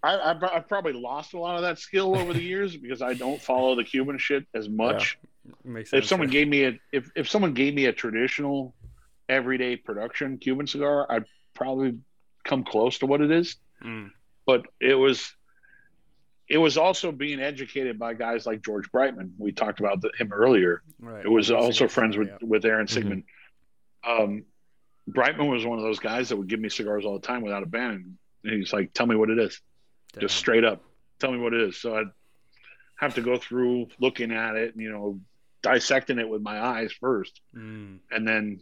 I, I, I've probably lost a lot of that skill over the years because I don't follow the Cuban shit as much. Yeah, makes sense. If someone gave me a if, if someone gave me a traditional everyday production Cuban cigar, I'd probably come close to what it is. Mm. But it was it was also being educated by guys like George Brightman. We talked about the, him earlier. Right. It was Aaron also Sigmund, friends with, yeah. with Aaron Sigmund. Mm-hmm. Um, Brightman was one of those guys that would give me cigars all the time without a ban. And he's like, tell me what it is. Damn. Just straight up. Tell me what it is. So I'd have to go through looking at it and, you know, dissecting it with my eyes first. Mm. And then,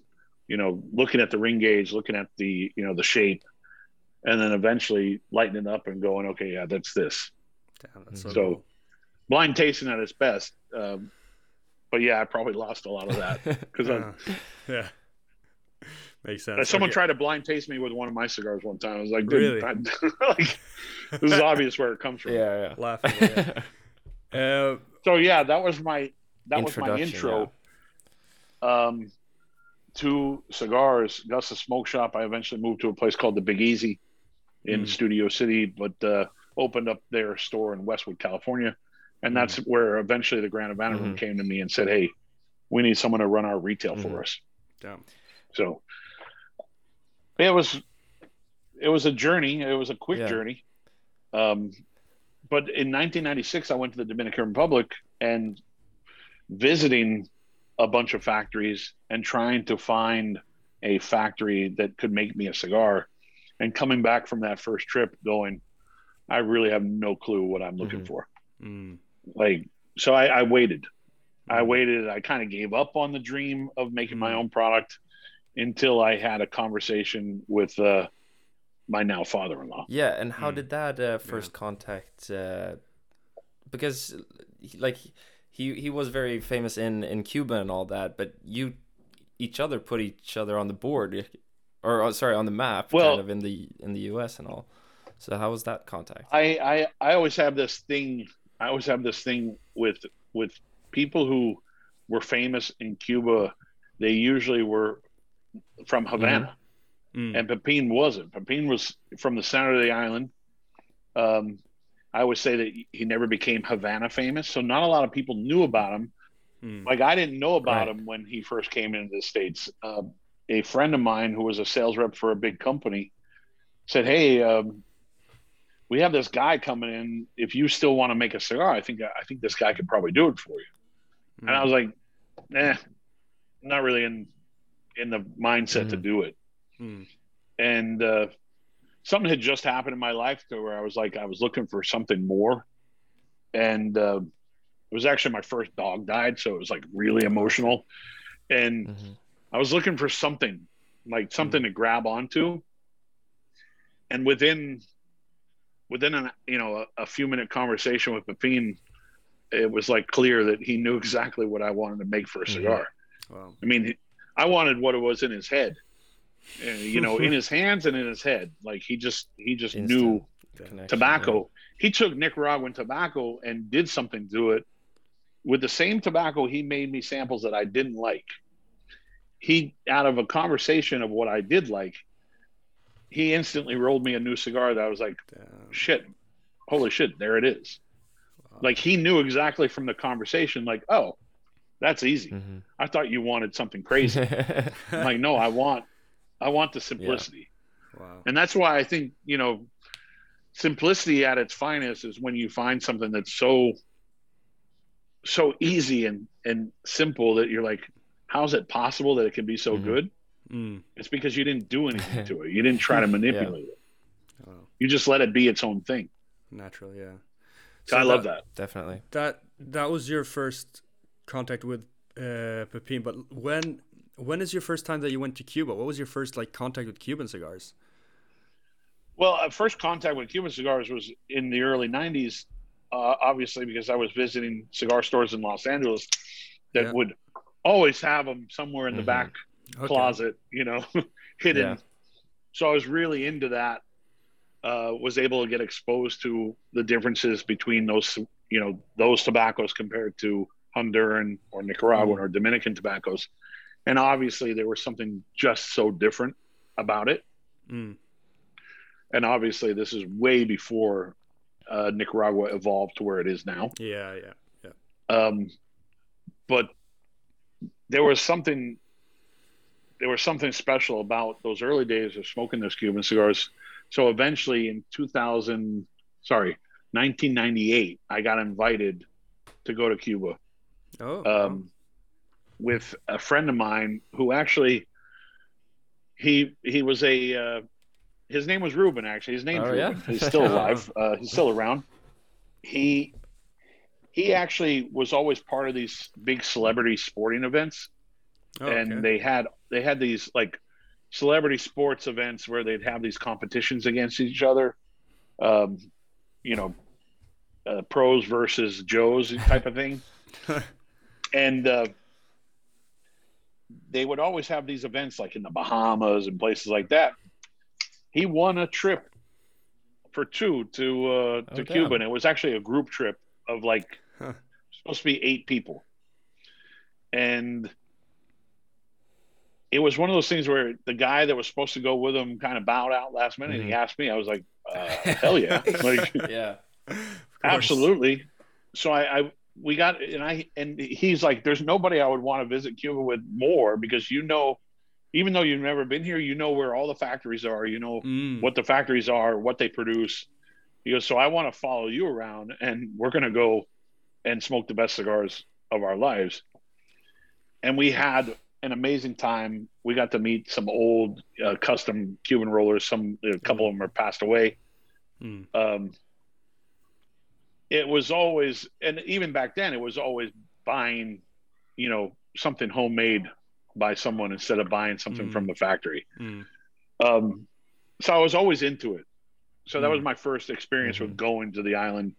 you know, looking at the ring gauge, looking at the, you know, the shape, and then eventually lightening up and going, okay, yeah, that's this. Damn, that's so, so cool. Blind tasting at its best. Um, but yeah, I probably lost a lot of that because uh, yeah, makes sense. Someone okay. tried to blind taste me with one of my cigars one time. I was like, really? I, like, this is obvious where it comes from. Yeah, yeah. Laughing. Yeah. Uh, so yeah, that was my that was my intro. Yeah. Um. Two cigars, Gus's Smoke Shop. I eventually moved to a place called the Big Easy in mm. Studio City, but uh, opened up their store in Westwood, California. And mm. that's where eventually the Grand Havana Room mm. came to me and said, hey, we need someone to run our retail mm. for us. Damn. So it was, it was a journey. It was a quick yeah. journey. Um, but in nineteen ninety-six, I went to the Dominican Republic and visiting a bunch of factories and trying to find a factory that could make me a cigar, and coming back from that first trip going, I really have no clue what I'm looking mm-hmm. for. Mm. Like, so I, I waited, I waited. I kind of gave up on the dream of making my own product until I had a conversation with uh, my now father-in-law. Yeah. And how mm. did that uh, first yeah. contact, uh, because like, He he was very famous in, in Cuba and all that, but you each other put each other on the board, or sorry, on the map, well, kind of in the in the U S and all. So how was that contact? I, I, I always have this thing. I always have this thing with with people who were famous in Cuba. They usually were from Havana, mm-hmm. and Pepin wasn't. Pepin was from the center of the island. Um. I would say that he never became Havana famous, so not a lot of people knew about him. Mm. Like I didn't know about right. him when he first came into the States. Uh, a friend of mine who was a sales rep for a big company said, "Hey, um, we have this guy coming in. If you still want to make a cigar, I think I think this guy could probably do it for you." Mm. And I was like, "Nah, not really in in the mindset mm. to do it." Mm. And uh, something had just happened in my life to where I was like, I was looking for something more. And uh, it was actually my first dog died. So it was like really emotional. And mm-hmm. I was looking for something, like something mm-hmm. to grab onto. And within, within an, you know, a, a few minute conversation with Pepin, it was like clear that he knew exactly what I wanted to make for a cigar. Mm-hmm. Wow. I mean, I wanted what it was in his head. You know, in his hands and in his head, like he just he just Instant knew connection, tobacco. Yeah. He took Nicaraguan tobacco and did something to it with the same tobacco. He made me samples that I didn't like. He, out of a conversation of what I did like, he instantly rolled me a new cigar that I was like, damn. Shit, holy shit, there it is. Wow. Like he knew exactly from the conversation, like, oh, that's easy. Mm-hmm. I thought you wanted something crazy. I'm like, no, I want. I want the simplicity. Yeah. Wow. And that's why I think, you know, simplicity at its finest is when you find something that's so, so easy and, and simple that you're like, how is it possible that it can be so mm. good? Mm. It's because you didn't do anything to it. You didn't try to manipulate yeah. it. Wow. You just let it be its own thing. Natural. Yeah. So I that, love that. Definitely. That, that was your first contact with uh, Pepin, but when, When is your first time that you went to Cuba? What was your first like contact with Cuban cigars? Well, first contact with Cuban cigars was in the early nineties, uh, obviously, because I was visiting cigar stores in Los Angeles that yeah. would always have them somewhere in mm-hmm. the back okay. closet, you know, hidden. Yeah. So I was really into that, uh, was able to get exposed to the differences between those you know, those tobaccos compared to Honduran or Nicaraguan mm. or Dominican tobaccos. And obviously there was something just so different about it. Mm. And obviously this is way before uh, Nicaragua evolved to where it is now. Yeah, yeah, yeah. Um, but there was something, there was something special about those early days of smoking those Cuban cigars. So eventually in two thousand, sorry, nineteen ninety-eight, I got invited to go to Cuba. Oh, um, with a friend of mine who actually, he he was a, uh, his name was Ruben, actually. His name's oh, Ruben. Yeah? He's still alive. Uh, he's still around. He he actually was always part of these big celebrity sporting events. Oh, and okay. they had they had these like celebrity sports events where they'd have these competitions against each other. Um, you know, uh, pros versus Joes type of thing. And uh, they would always have these events like in the Bahamas and places like that. He won a trip for two to uh, to oh, Cuba. And it was actually a group trip of like huh. supposed to be eight people. And it was one of those things where the guy that was supposed to go with him kind of bowed out last minute. Mm-hmm. And he asked me, I was like, uh, hell yeah. Like, yeah, absolutely. So I, I, we got, and I, and he's like, there's nobody I would want to visit Cuba with more, because, you know, even though you've never been here, you know where all the factories are, you know mm. what the factories are, what they produce. He goes, so I want to follow you around and we're going to go and smoke the best cigars of our lives. And we had an amazing time. We got to meet some old uh, custom Cuban rollers. Some, a couple of them are passed away. Mm. Um, it was always, and even back then it was always buying, you know, something homemade by someone instead of buying something mm. from the factory. Mm. Um, so I was always into it. So that mm. was my first experience mm-hmm. with going to the island.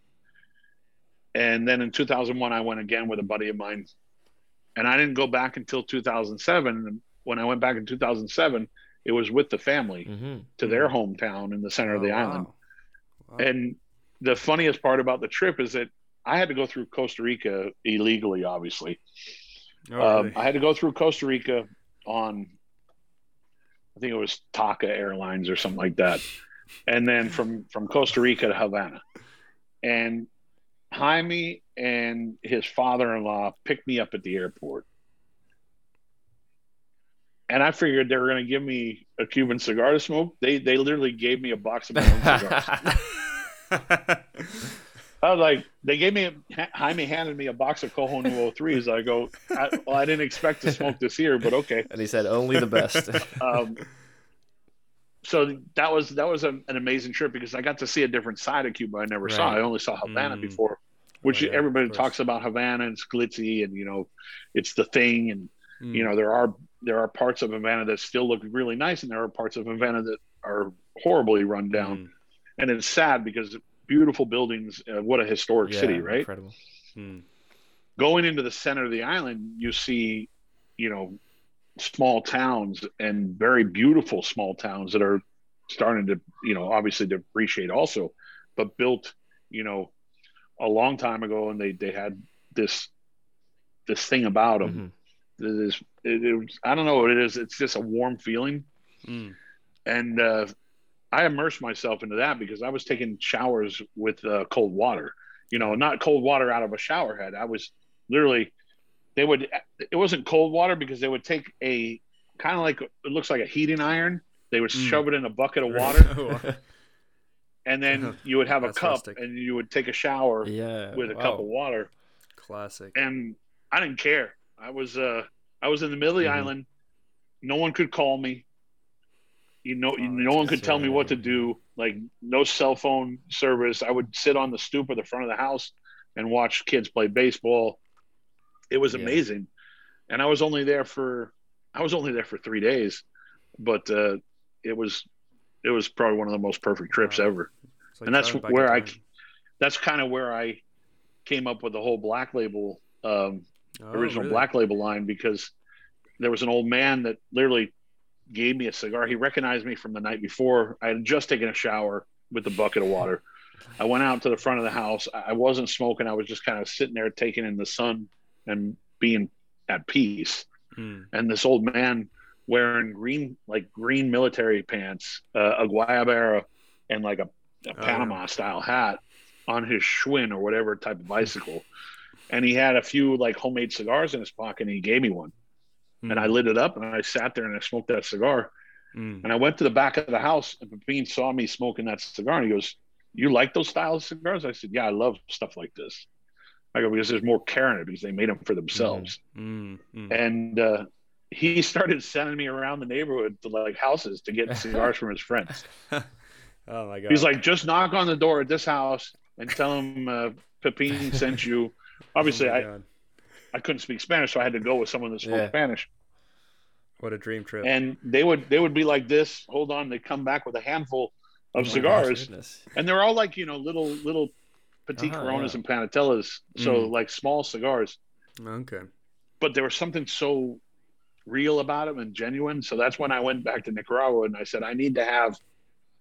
And then in two thousand one, I went again with a buddy of mine, and I didn't go back until two thousand seven. When I went back in two thousand seven, it was with the family mm-hmm. to their hometown in the center oh, of the wow. island. Wow. And the funniest part about the trip is that I had to go through Costa Rica illegally, obviously. Oh, um, really? I had to go through Costa Rica on, I think it was Taka Airlines or something like that. And then from, from Costa Rica to Havana. And Jaime and his father-in-law picked me up at the airport. And I figured they were going to give me a Cuban cigar to smoke. They they literally gave me a box of my own cigars. I was like, they gave me, a, Jaime handed me a box of Cojonú oh threes. I go, I, well, I didn't expect to smoke this here, but okay. And he said, only the best. um, so that was that was a, an amazing trip, because I got to see a different side of Cuba I never right. saw. I only saw Havana mm. before, which oh, yeah, everybody talks about Havana and it's glitzy and, you know, it's the thing. And, mm. you know, there are there are parts of Havana that still look really nice, and there are parts of Havana that are horribly run down. Mm. And it's sad because beautiful buildings. Uh, what a historic yeah, city, right? Incredible. Hmm. Going into the center of the island, you see, you know, small towns, and very beautiful small towns that are starting to, you know, obviously depreciate also, but built, you know, a long time ago. And they, they had this, this thing about them. Mm-hmm. This, it, it was, I don't know what it is. It's just a warm feeling. Mm. And, uh, I immersed myself into that because I was taking showers with uh, cold water, you know, not cold water out of a shower head. I was literally, they would, it wasn't cold water because they would take a kind of like, it looks like a heating iron. They would mm. shove it in a bucket of water. And then you would have a cup fantastic. And you would take a shower yeah, with a wow. cup of water. Classic. And I didn't care. I was, uh, I was in the middle of the mm. island. No one could call me. You know, oh, no one could tell me what to do. Like, no cell phone service. I would sit on the stoop of the front of the house and watch kids play baseball. It was amazing. Yeah. And I was only there for, I was only there for three days, but uh, it was, it was probably one of the most perfect trips wow. ever. Like, and that's where I, time. that's kind of where I came up with the whole Black Label, um, oh, original really? Black Label line, because there was an old man that literally gave me a cigar. He recognized me from the night before. I had just taken a shower with a bucket of water. I went out to the front of the house. I wasn't smoking. I was just kind of sitting there taking in the sun and being at peace. Mm. And this old man wearing green, like green military pants, uh, a guayabera, and like a, a Panama oh. style hat on his Schwinn or whatever type of bicycle. And he had a few like homemade cigars in his pocket, and he gave me one. Mm. And I lit it up, and I sat there and I smoked that cigar. Mm. And I went to the back of the house, and Pepin saw me smoking that cigar, and he goes, "You like those styles of cigars?" I said, "Yeah, I love stuff like this." I go, "Because there's more care in it, because they made them for themselves." Mm, mm, mm. And uh, he started sending me around the neighborhood to like houses to get cigars from his friends. Oh my God! He's like, "Just knock on the door at this house and tell him uh, Pepin sent you." Obviously, oh I God. I couldn't speak Spanish, so I had to go with someone that spoke yeah. Spanish. What a dream trip! And they would they would be like this. Hold on, they come back with a handful of oh cigars, gosh, and they're all like, you know, little little petite uh-huh, Coronas yeah. and Panatellas, so mm. like small cigars. Okay, but there was something so real about them and genuine. So that's when I went back to Nicaragua and I said, I need to have,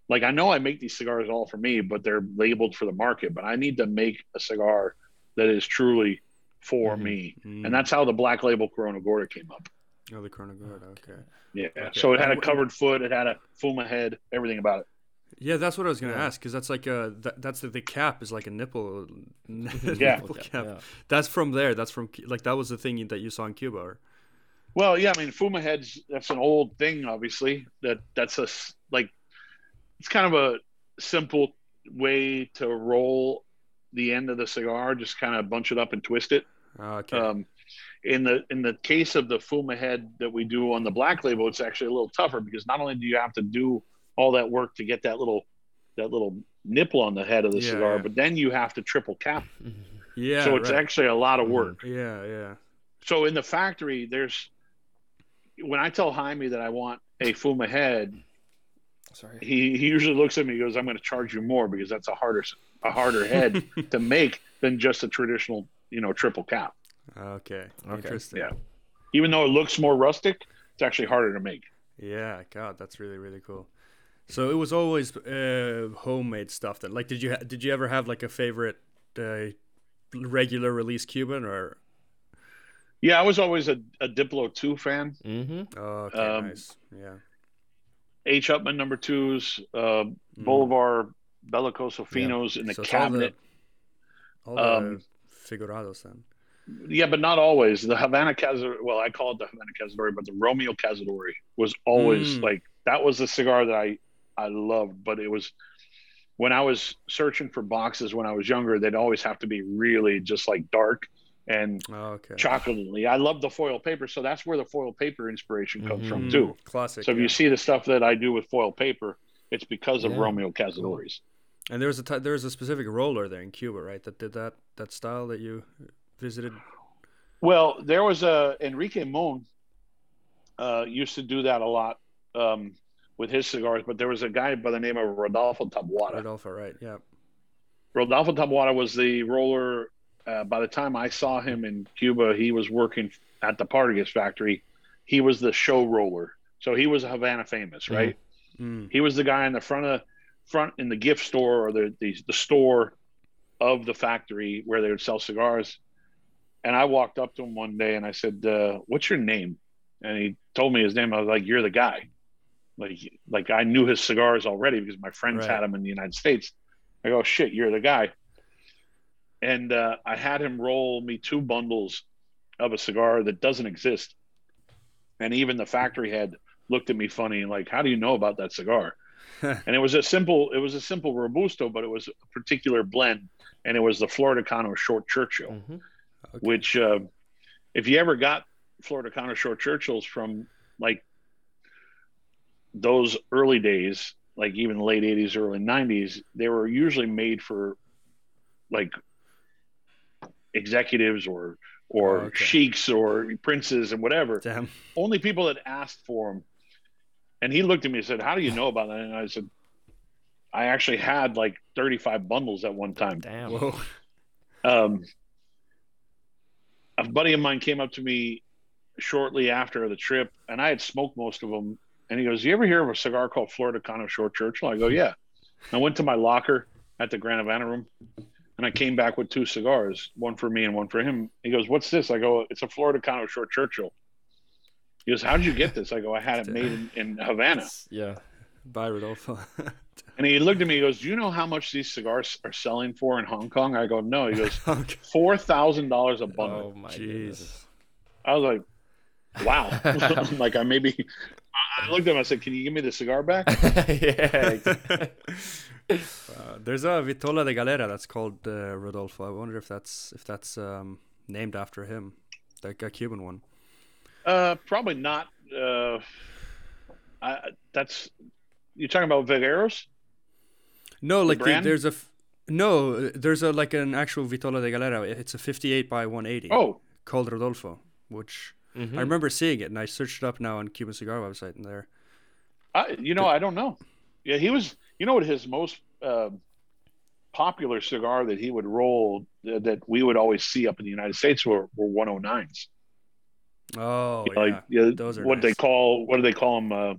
like, I know I make these cigars all for me, but they're labeled for the market. But I need to make a cigar that is truly for mm-hmm. me, mm-hmm. and that's how the Black Label Corona Gorda came up. Oh, the Corona Gorda, okay. Yeah, okay. So it had a covered foot, it had a Fuma head, everything about it. Yeah, that's what I was gonna yeah. ask, because that's like uh that, that's the, the cap is like a nipple, nipple yeah. cap. Yeah. That's from there. That's from like that was the thing that you saw in Cuba. Or... Well, yeah, I mean, Fuma heads. That's an old thing, obviously. That that's a like it's kind of a simple way to roll the end of the cigar. Just kind of bunch it up and twist it. Oh, okay. Um, in the in the case of the Fuma head that we do on the Black Label, it's actually a little tougher because not only do you have to do all that work to get that little, that little nipple on the head of the yeah, cigar, yeah. but then you have to triple cap. Yeah. So it's right. actually a lot of work. Yeah, yeah. So in the factory, there's when I tell Jaime that I want a Fuma head, sorry, he, he usually looks at me and goes, "I'm going to charge you more because that's a harder a harder head to make than just a traditional, you know, triple cap." Okay, okay. Interesting. Yeah. Even though it looks more rustic, it's actually harder to make. Yeah, God, that's really really cool. So it was always uh, homemade stuff. Then, like, did you ha- did you ever have like a favorite uh, regular release Cuban or? Yeah, I was always a, a Diplo Two fan. Mm-hmm. Oh, okay, um, nice. Yeah. H. Upman number twos, uh, mm. Bolivar, Bellicoso Finos yeah. in the so cabinet. All the, all the um, figurados then. Yeah, but not always. The Havana Cazadori. Well, I call it the Havana Cazadori, but the Romeo Cazadori was always mm. like that was the cigar that I. I loved, but it was when I was searching for boxes when I was younger, they'd always have to be really just like dark and oh, okay. chocolatey. I love the foil paper. So that's where the foil paper inspiration comes mm-hmm. from too. Classic. So if yeah. you see the stuff that I do with foil paper, it's because of yeah. Romeo Cazadores. And there was a, t- there was a specific roller there in Cuba, right? That did that, that style that you visited. Well, there was a Enrique Mon, uh, used to do that a lot. Um, with his cigars, but there was a guy by the name of Rodolfo Tabuada. Rodolfo, right, yeah. Rodolfo Tabuada was the roller. Uh, by the time I saw him in Cuba, he was working at the Partagas factory. He was the show roller. So he was Havana famous, right? Mm. Mm. He was the guy in the front of front in the gift store or the, the, the store of the factory where they would sell cigars. And I walked up to him one day and I said, uh, "What's your name?" And he told me his name. I was like, "You're the guy." Like, like I knew his cigars already because my friends right. had them in the United States. I go, "Shit, you're the guy." And uh, I had him roll me two bundles of a cigar that doesn't exist. And even the factory head looked at me funny and like, "How do you know about that cigar?" And it was a simple, it was a simple Robusto, but it was a particular blend. And it was the Flor de Cano Short Churchill, mm-hmm. okay. which uh, if you ever got Flor de Cano Short Churchills from like, those early days, like even late eighties, early nineties, they were usually made for like executives or or oh, okay. sheiks or princes and whatever. Damn. Only people that asked for them. And he looked at me and said, "How do you know about that?" And I said, "I actually had like thirty-five bundles at one time." Damn. Whoa. Um, a buddy of mine came up to me shortly after the trip, and I had smoked most of them. And he goes, "You ever hear of a cigar called Flor de Cano Short Churchill?" I go, "Yeah." I went to my locker at the Grand Havana Room. And I came back with two cigars, one for me and one for him. He goes, "What's this?" I go, "It's a Flor de Cano Short Churchill." He goes, "How'd you get this?" I go, "I had it made in, in Havana." Yeah. By Rodolfo. And he looked at me, he goes, "Do you know how much these cigars are selling for in Hong Kong?" I go, "No." He goes, okay. four thousand dollars a bundle. Oh, my jeez. I was like, wow. I'm like, I maybe, I looked at him, I said, "Can you give me the cigar back?" Yeah. uh, there's a Vitola de Galera that's called uh, Rodolfo. I wonder if that's, if that's um, named after him, like a Cuban one. Uh, probably not. Uh, I, that's, you're talking about Vigueros? No, like the the, there's a no, there's a like an actual Vitola de Galera. It's a fifty-eight by one eighty. Oh, called Rodolfo, which mm-hmm. I remember seeing it, and I searched it up now on Cuban cigar website, and there. I, you know, the, I don't know. Yeah, he was. You know what his most uh, popular cigar that he would roll uh, that we would always see up in the United States were were one oh nines. Oh, you know, yeah. Like, you know, those are what nice. They call. What do they call them? Uh,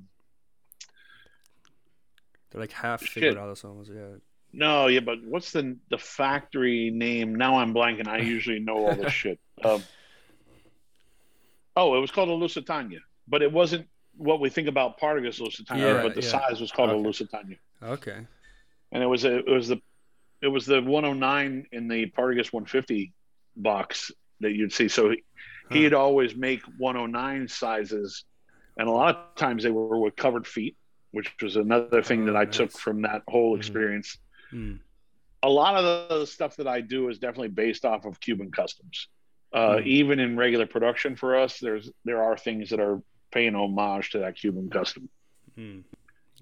They're like half figured out almost, yeah. No, yeah, but what's the the factory name? Now I'm blanking. I usually know all this shit. Um, oh, it was called a Lusitania, but it wasn't what we think about Partagas Lusitania. Yeah, but the yeah. size was called okay. a Lusitania. Okay. And it was a, it was the it was the one oh nine in the Partagas one fifty box that you'd see. So he, huh. he'd always make one oh nine sizes, and a lot of times they were with covered feet, which was another thing oh, that I nice. took from that whole experience. Mm-hmm. A lot of the stuff that I do is definitely based off of Cuban customs. Uh, mm-hmm. Even in regular production for us, there's there are things that are paying homage to that Cuban custom. Mm-hmm.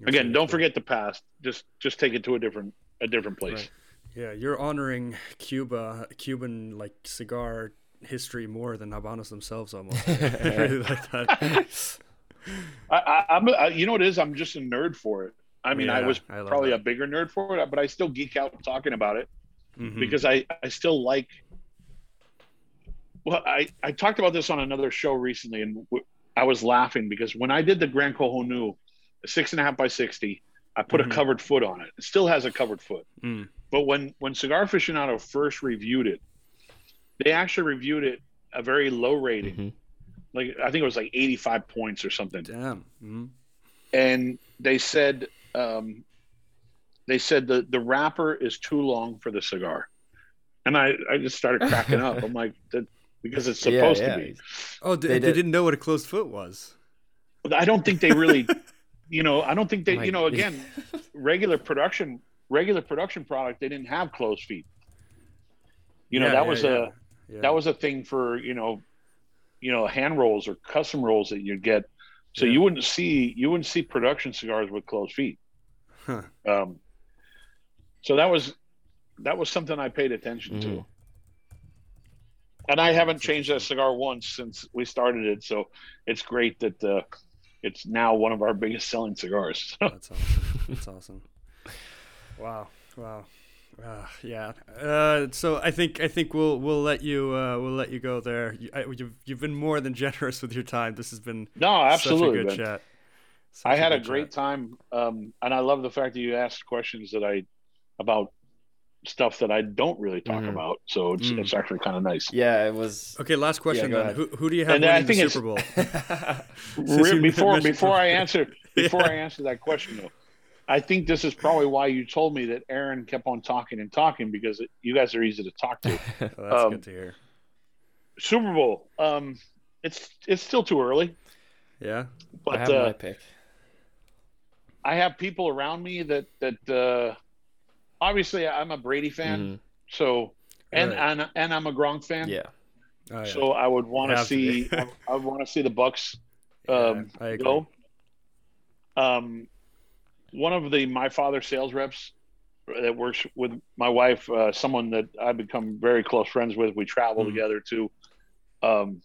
Again, don't forget the past. Just just take it to a different a different place. Right. Yeah, you're honoring Cuba, Cuban like cigar history more than Habanos themselves almost. I really like that. I, I, I'm, I, you know what it is? I'm just a nerd for it. I mean, yeah, I was I probably that. a bigger nerd for it, but I still geek out talking about it mm-hmm. because I, I still like. Well, I, I talked about this on another show recently, and w- I was laughing because when I did the Grand Cojonú, six and a half by sixty, I put mm-hmm. a covered foot on it. It still has a covered foot. Mm. But when when Cigar Aficionado first reviewed it, they actually reviewed it a very low rating. Mm-hmm. Like I think it was like eighty-five points or something. Damn. Mm-hmm. And they said, um, they said the, the wrapper is too long for the cigar, and I, I just started cracking up. I'm like, that, because it's supposed yeah, yeah. to be. Oh, they, they, did. they didn't know what a closed foot was. I don't think they really, you know, I don't think they, like, you know, again, regular production, regular production product, they didn't have closed feet. You know, yeah, that yeah, was yeah. a yeah. that was a thing for you know. you know, hand rolls or custom rolls that you'd get. So yeah. you wouldn't see, you wouldn't see production cigars with closed feet. Huh. Um, so that was, that was something I paid attention mm. to. And I haven't changed that cigar once since we started it. So it's great that uh, it's now one of our biggest selling cigars. That's awesome. That's awesome. Wow. Wow. Uh, yeah. Uh, so I think I think we'll we'll let you uh, we'll let you go there. You, I, you've you've been more than generous with your time. This has been no, absolutely such a good man. chat. Such I had a, a great chat. time, um, and I love the fact that you asked questions that I about stuff that I don't really talk mm-hmm. about. So it's mm-hmm. it's actually kind of nice. Yeah, it was okay. Last question. Yeah, then. Who who do you have and winning I think the Super Bowl? Re- before before I answer before yeah. I answer that question though. I think this is probably why you told me that Aaron kept on talking and talking because it, you guys are easy to talk to. Well, that's um, good to hear. Super Bowl. Um, it's it's still too early. Yeah, but I have uh, my pick. I have people around me that that uh, obviously I'm a Brady fan, mm-hmm. so and, right. and and I'm a Gronk fan. Yeah. Oh, yeah. So I would want to see I, I would want to see the Bucs um, yeah, I agree. go. Um. One of the my father sales reps that works with my wife, uh, someone that I've become very close friends with. We travel mm. together too. Um,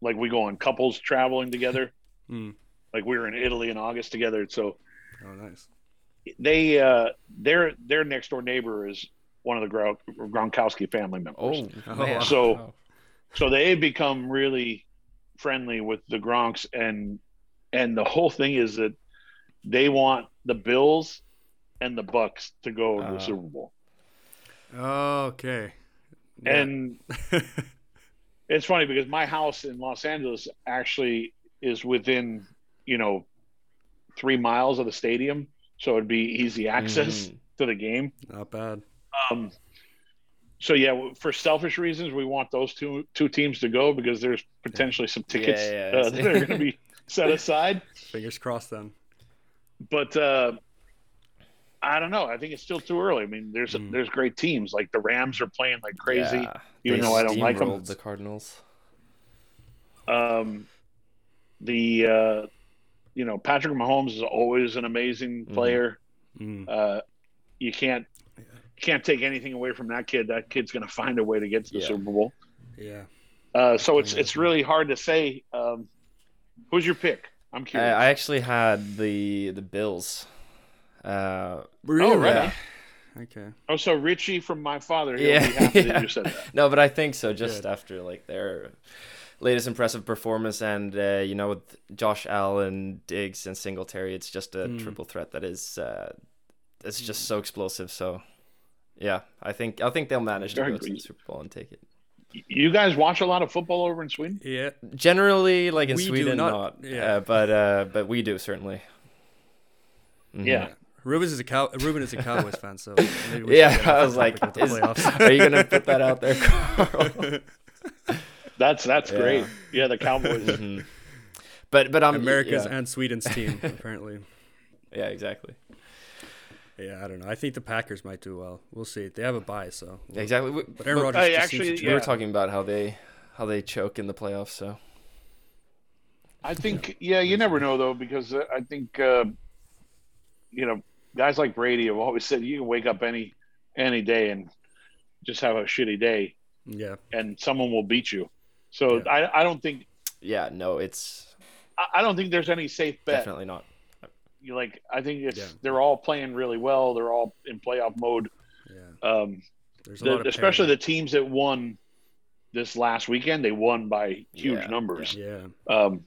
like we go on couples traveling together. mm. Like we were in Italy in August together. So, oh, nice. They uh, their their next door neighbor is one of the Gron- Gronkowski family members. Oh, man. so oh. so they become really friendly with the Gronks, and and the whole thing is that they want the Bills and the Bucks to go uh, to the Super Bowl. Okay. Yeah. And it's funny because my house in Los Angeles actually is within, you know, three miles of the stadium. So it'd be easy access mm. to the game. Not bad. Um, so, yeah, for selfish reasons, we want those two two teams to go because there's potentially some tickets yeah, yeah, uh, that are going to be set aside. Fingers crossed then. But uh, I don't know. I think it's still too early. I mean, there's mm. there's great teams. Like the Rams are playing like crazy, yeah, even though I don't like them. The Cardinals. Um, the uh, you know, Patrick Mahomes is always an amazing player. Mm. Mm. Uh, you can't. Can't take anything away from that kid. That kid's going to find a way to get to the yeah. Super Bowl. Yeah. Uh, so it's it's really hard to say. Um, who's your pick? I'm curious. I, I actually had the the Bills. Uh, really? Oh, right. Yeah. Okay. Oh, so Richie from My Father. Yeah. Happy yeah. That you said that. No, but I think so. Just Good. After like their latest impressive performance, and uh, you know, with Josh Allen, Diggs, and Singletary, it's just a mm. triple threat that is uh, it's just mm. so explosive. So. Yeah, I think I think they'll manage to go to the Super Bowl and take it. You guys watch a lot of football over in Sweden? Yeah, generally, like in we Sweden, not. not yeah, uh, but uh, but we do certainly. Mm-hmm. Yeah, Ruben is a cow. Ruben is a Cowboys fan, so maybe we yeah, I was like, is, are you gonna put that out there, Carl? that's that's yeah. great. Yeah, the Cowboys. Mm-hmm. But but I'm America's yeah. and Sweden's team apparently. Yeah, exactly. Yeah, I don't know. I think the Packers might do well. We'll see. They have a bye, so we'll, exactly. We, but Aaron Rodgers. Hey, actually, yeah. We were talking about how they how they choke in the playoffs. So I think, yeah, yeah you never know though, because I think uh, you know guys like Brady have always said you can wake up any any day and just have a shitty day. Yeah, and someone will beat you. So yeah. I I don't think. Yeah, no, it's. I, I don't think there's any safe bet. Definitely not. You like I think it's yeah. they're all playing really well. They're all in playoff mode. Yeah. Um, There's the, a lot of especially pain. The teams that won this last weekend, they won by huge yeah. numbers. Yeah. Um,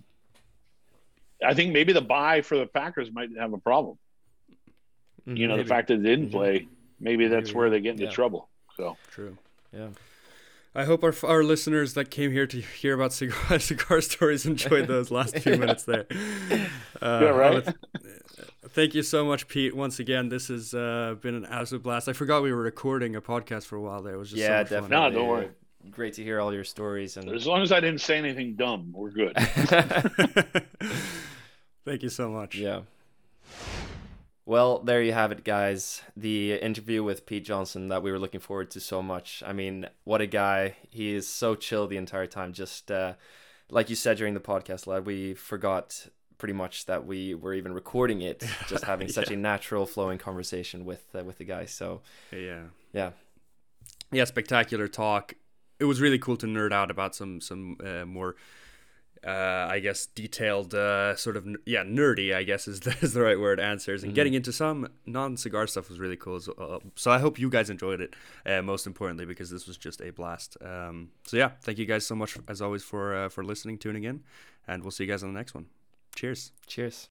I think maybe the bye for the Packers might have a problem. Mm-hmm. You know, maybe. The fact that they didn't mm-hmm. play, maybe that's maybe. where they get into yeah. trouble. So true. Yeah. I hope our our listeners that came here to hear about cigar cigar stories enjoyed those last few yeah. minutes there. Uh, yeah, right. Would, thank you so much, Pete. Once again, this has uh, been an absolute blast. I forgot we were recording a podcast for a while there. It was just yeah, so much definitely. Fun. No, don't worry. Great to hear all your stories, and as long as I didn't say anything dumb, we're good. Thank you so much. Yeah. Well, there you have it, guys. The interview with Pete Johnson that we were looking forward to so much. I mean, what a guy. He is so chill the entire time. Just uh, like you said during the podcast, lad, we forgot pretty much that we were even recording it, just having yeah. such a natural flowing conversation with uh, with the guy. So, yeah. Yeah. Yeah, spectacular talk. It was really cool to nerd out about some, some uh, more... Uh, I guess detailed uh, sort of yeah nerdy I guess is the, is the right word answers and mm-hmm. getting into some non-cigar stuff was really cool as well. So I hope you guys enjoyed it uh, most importantly because this was just a blast. Um, so yeah, thank you guys so much as always for uh, for listening, tuning in, and we'll see you guys on the next one. Cheers. Cheers.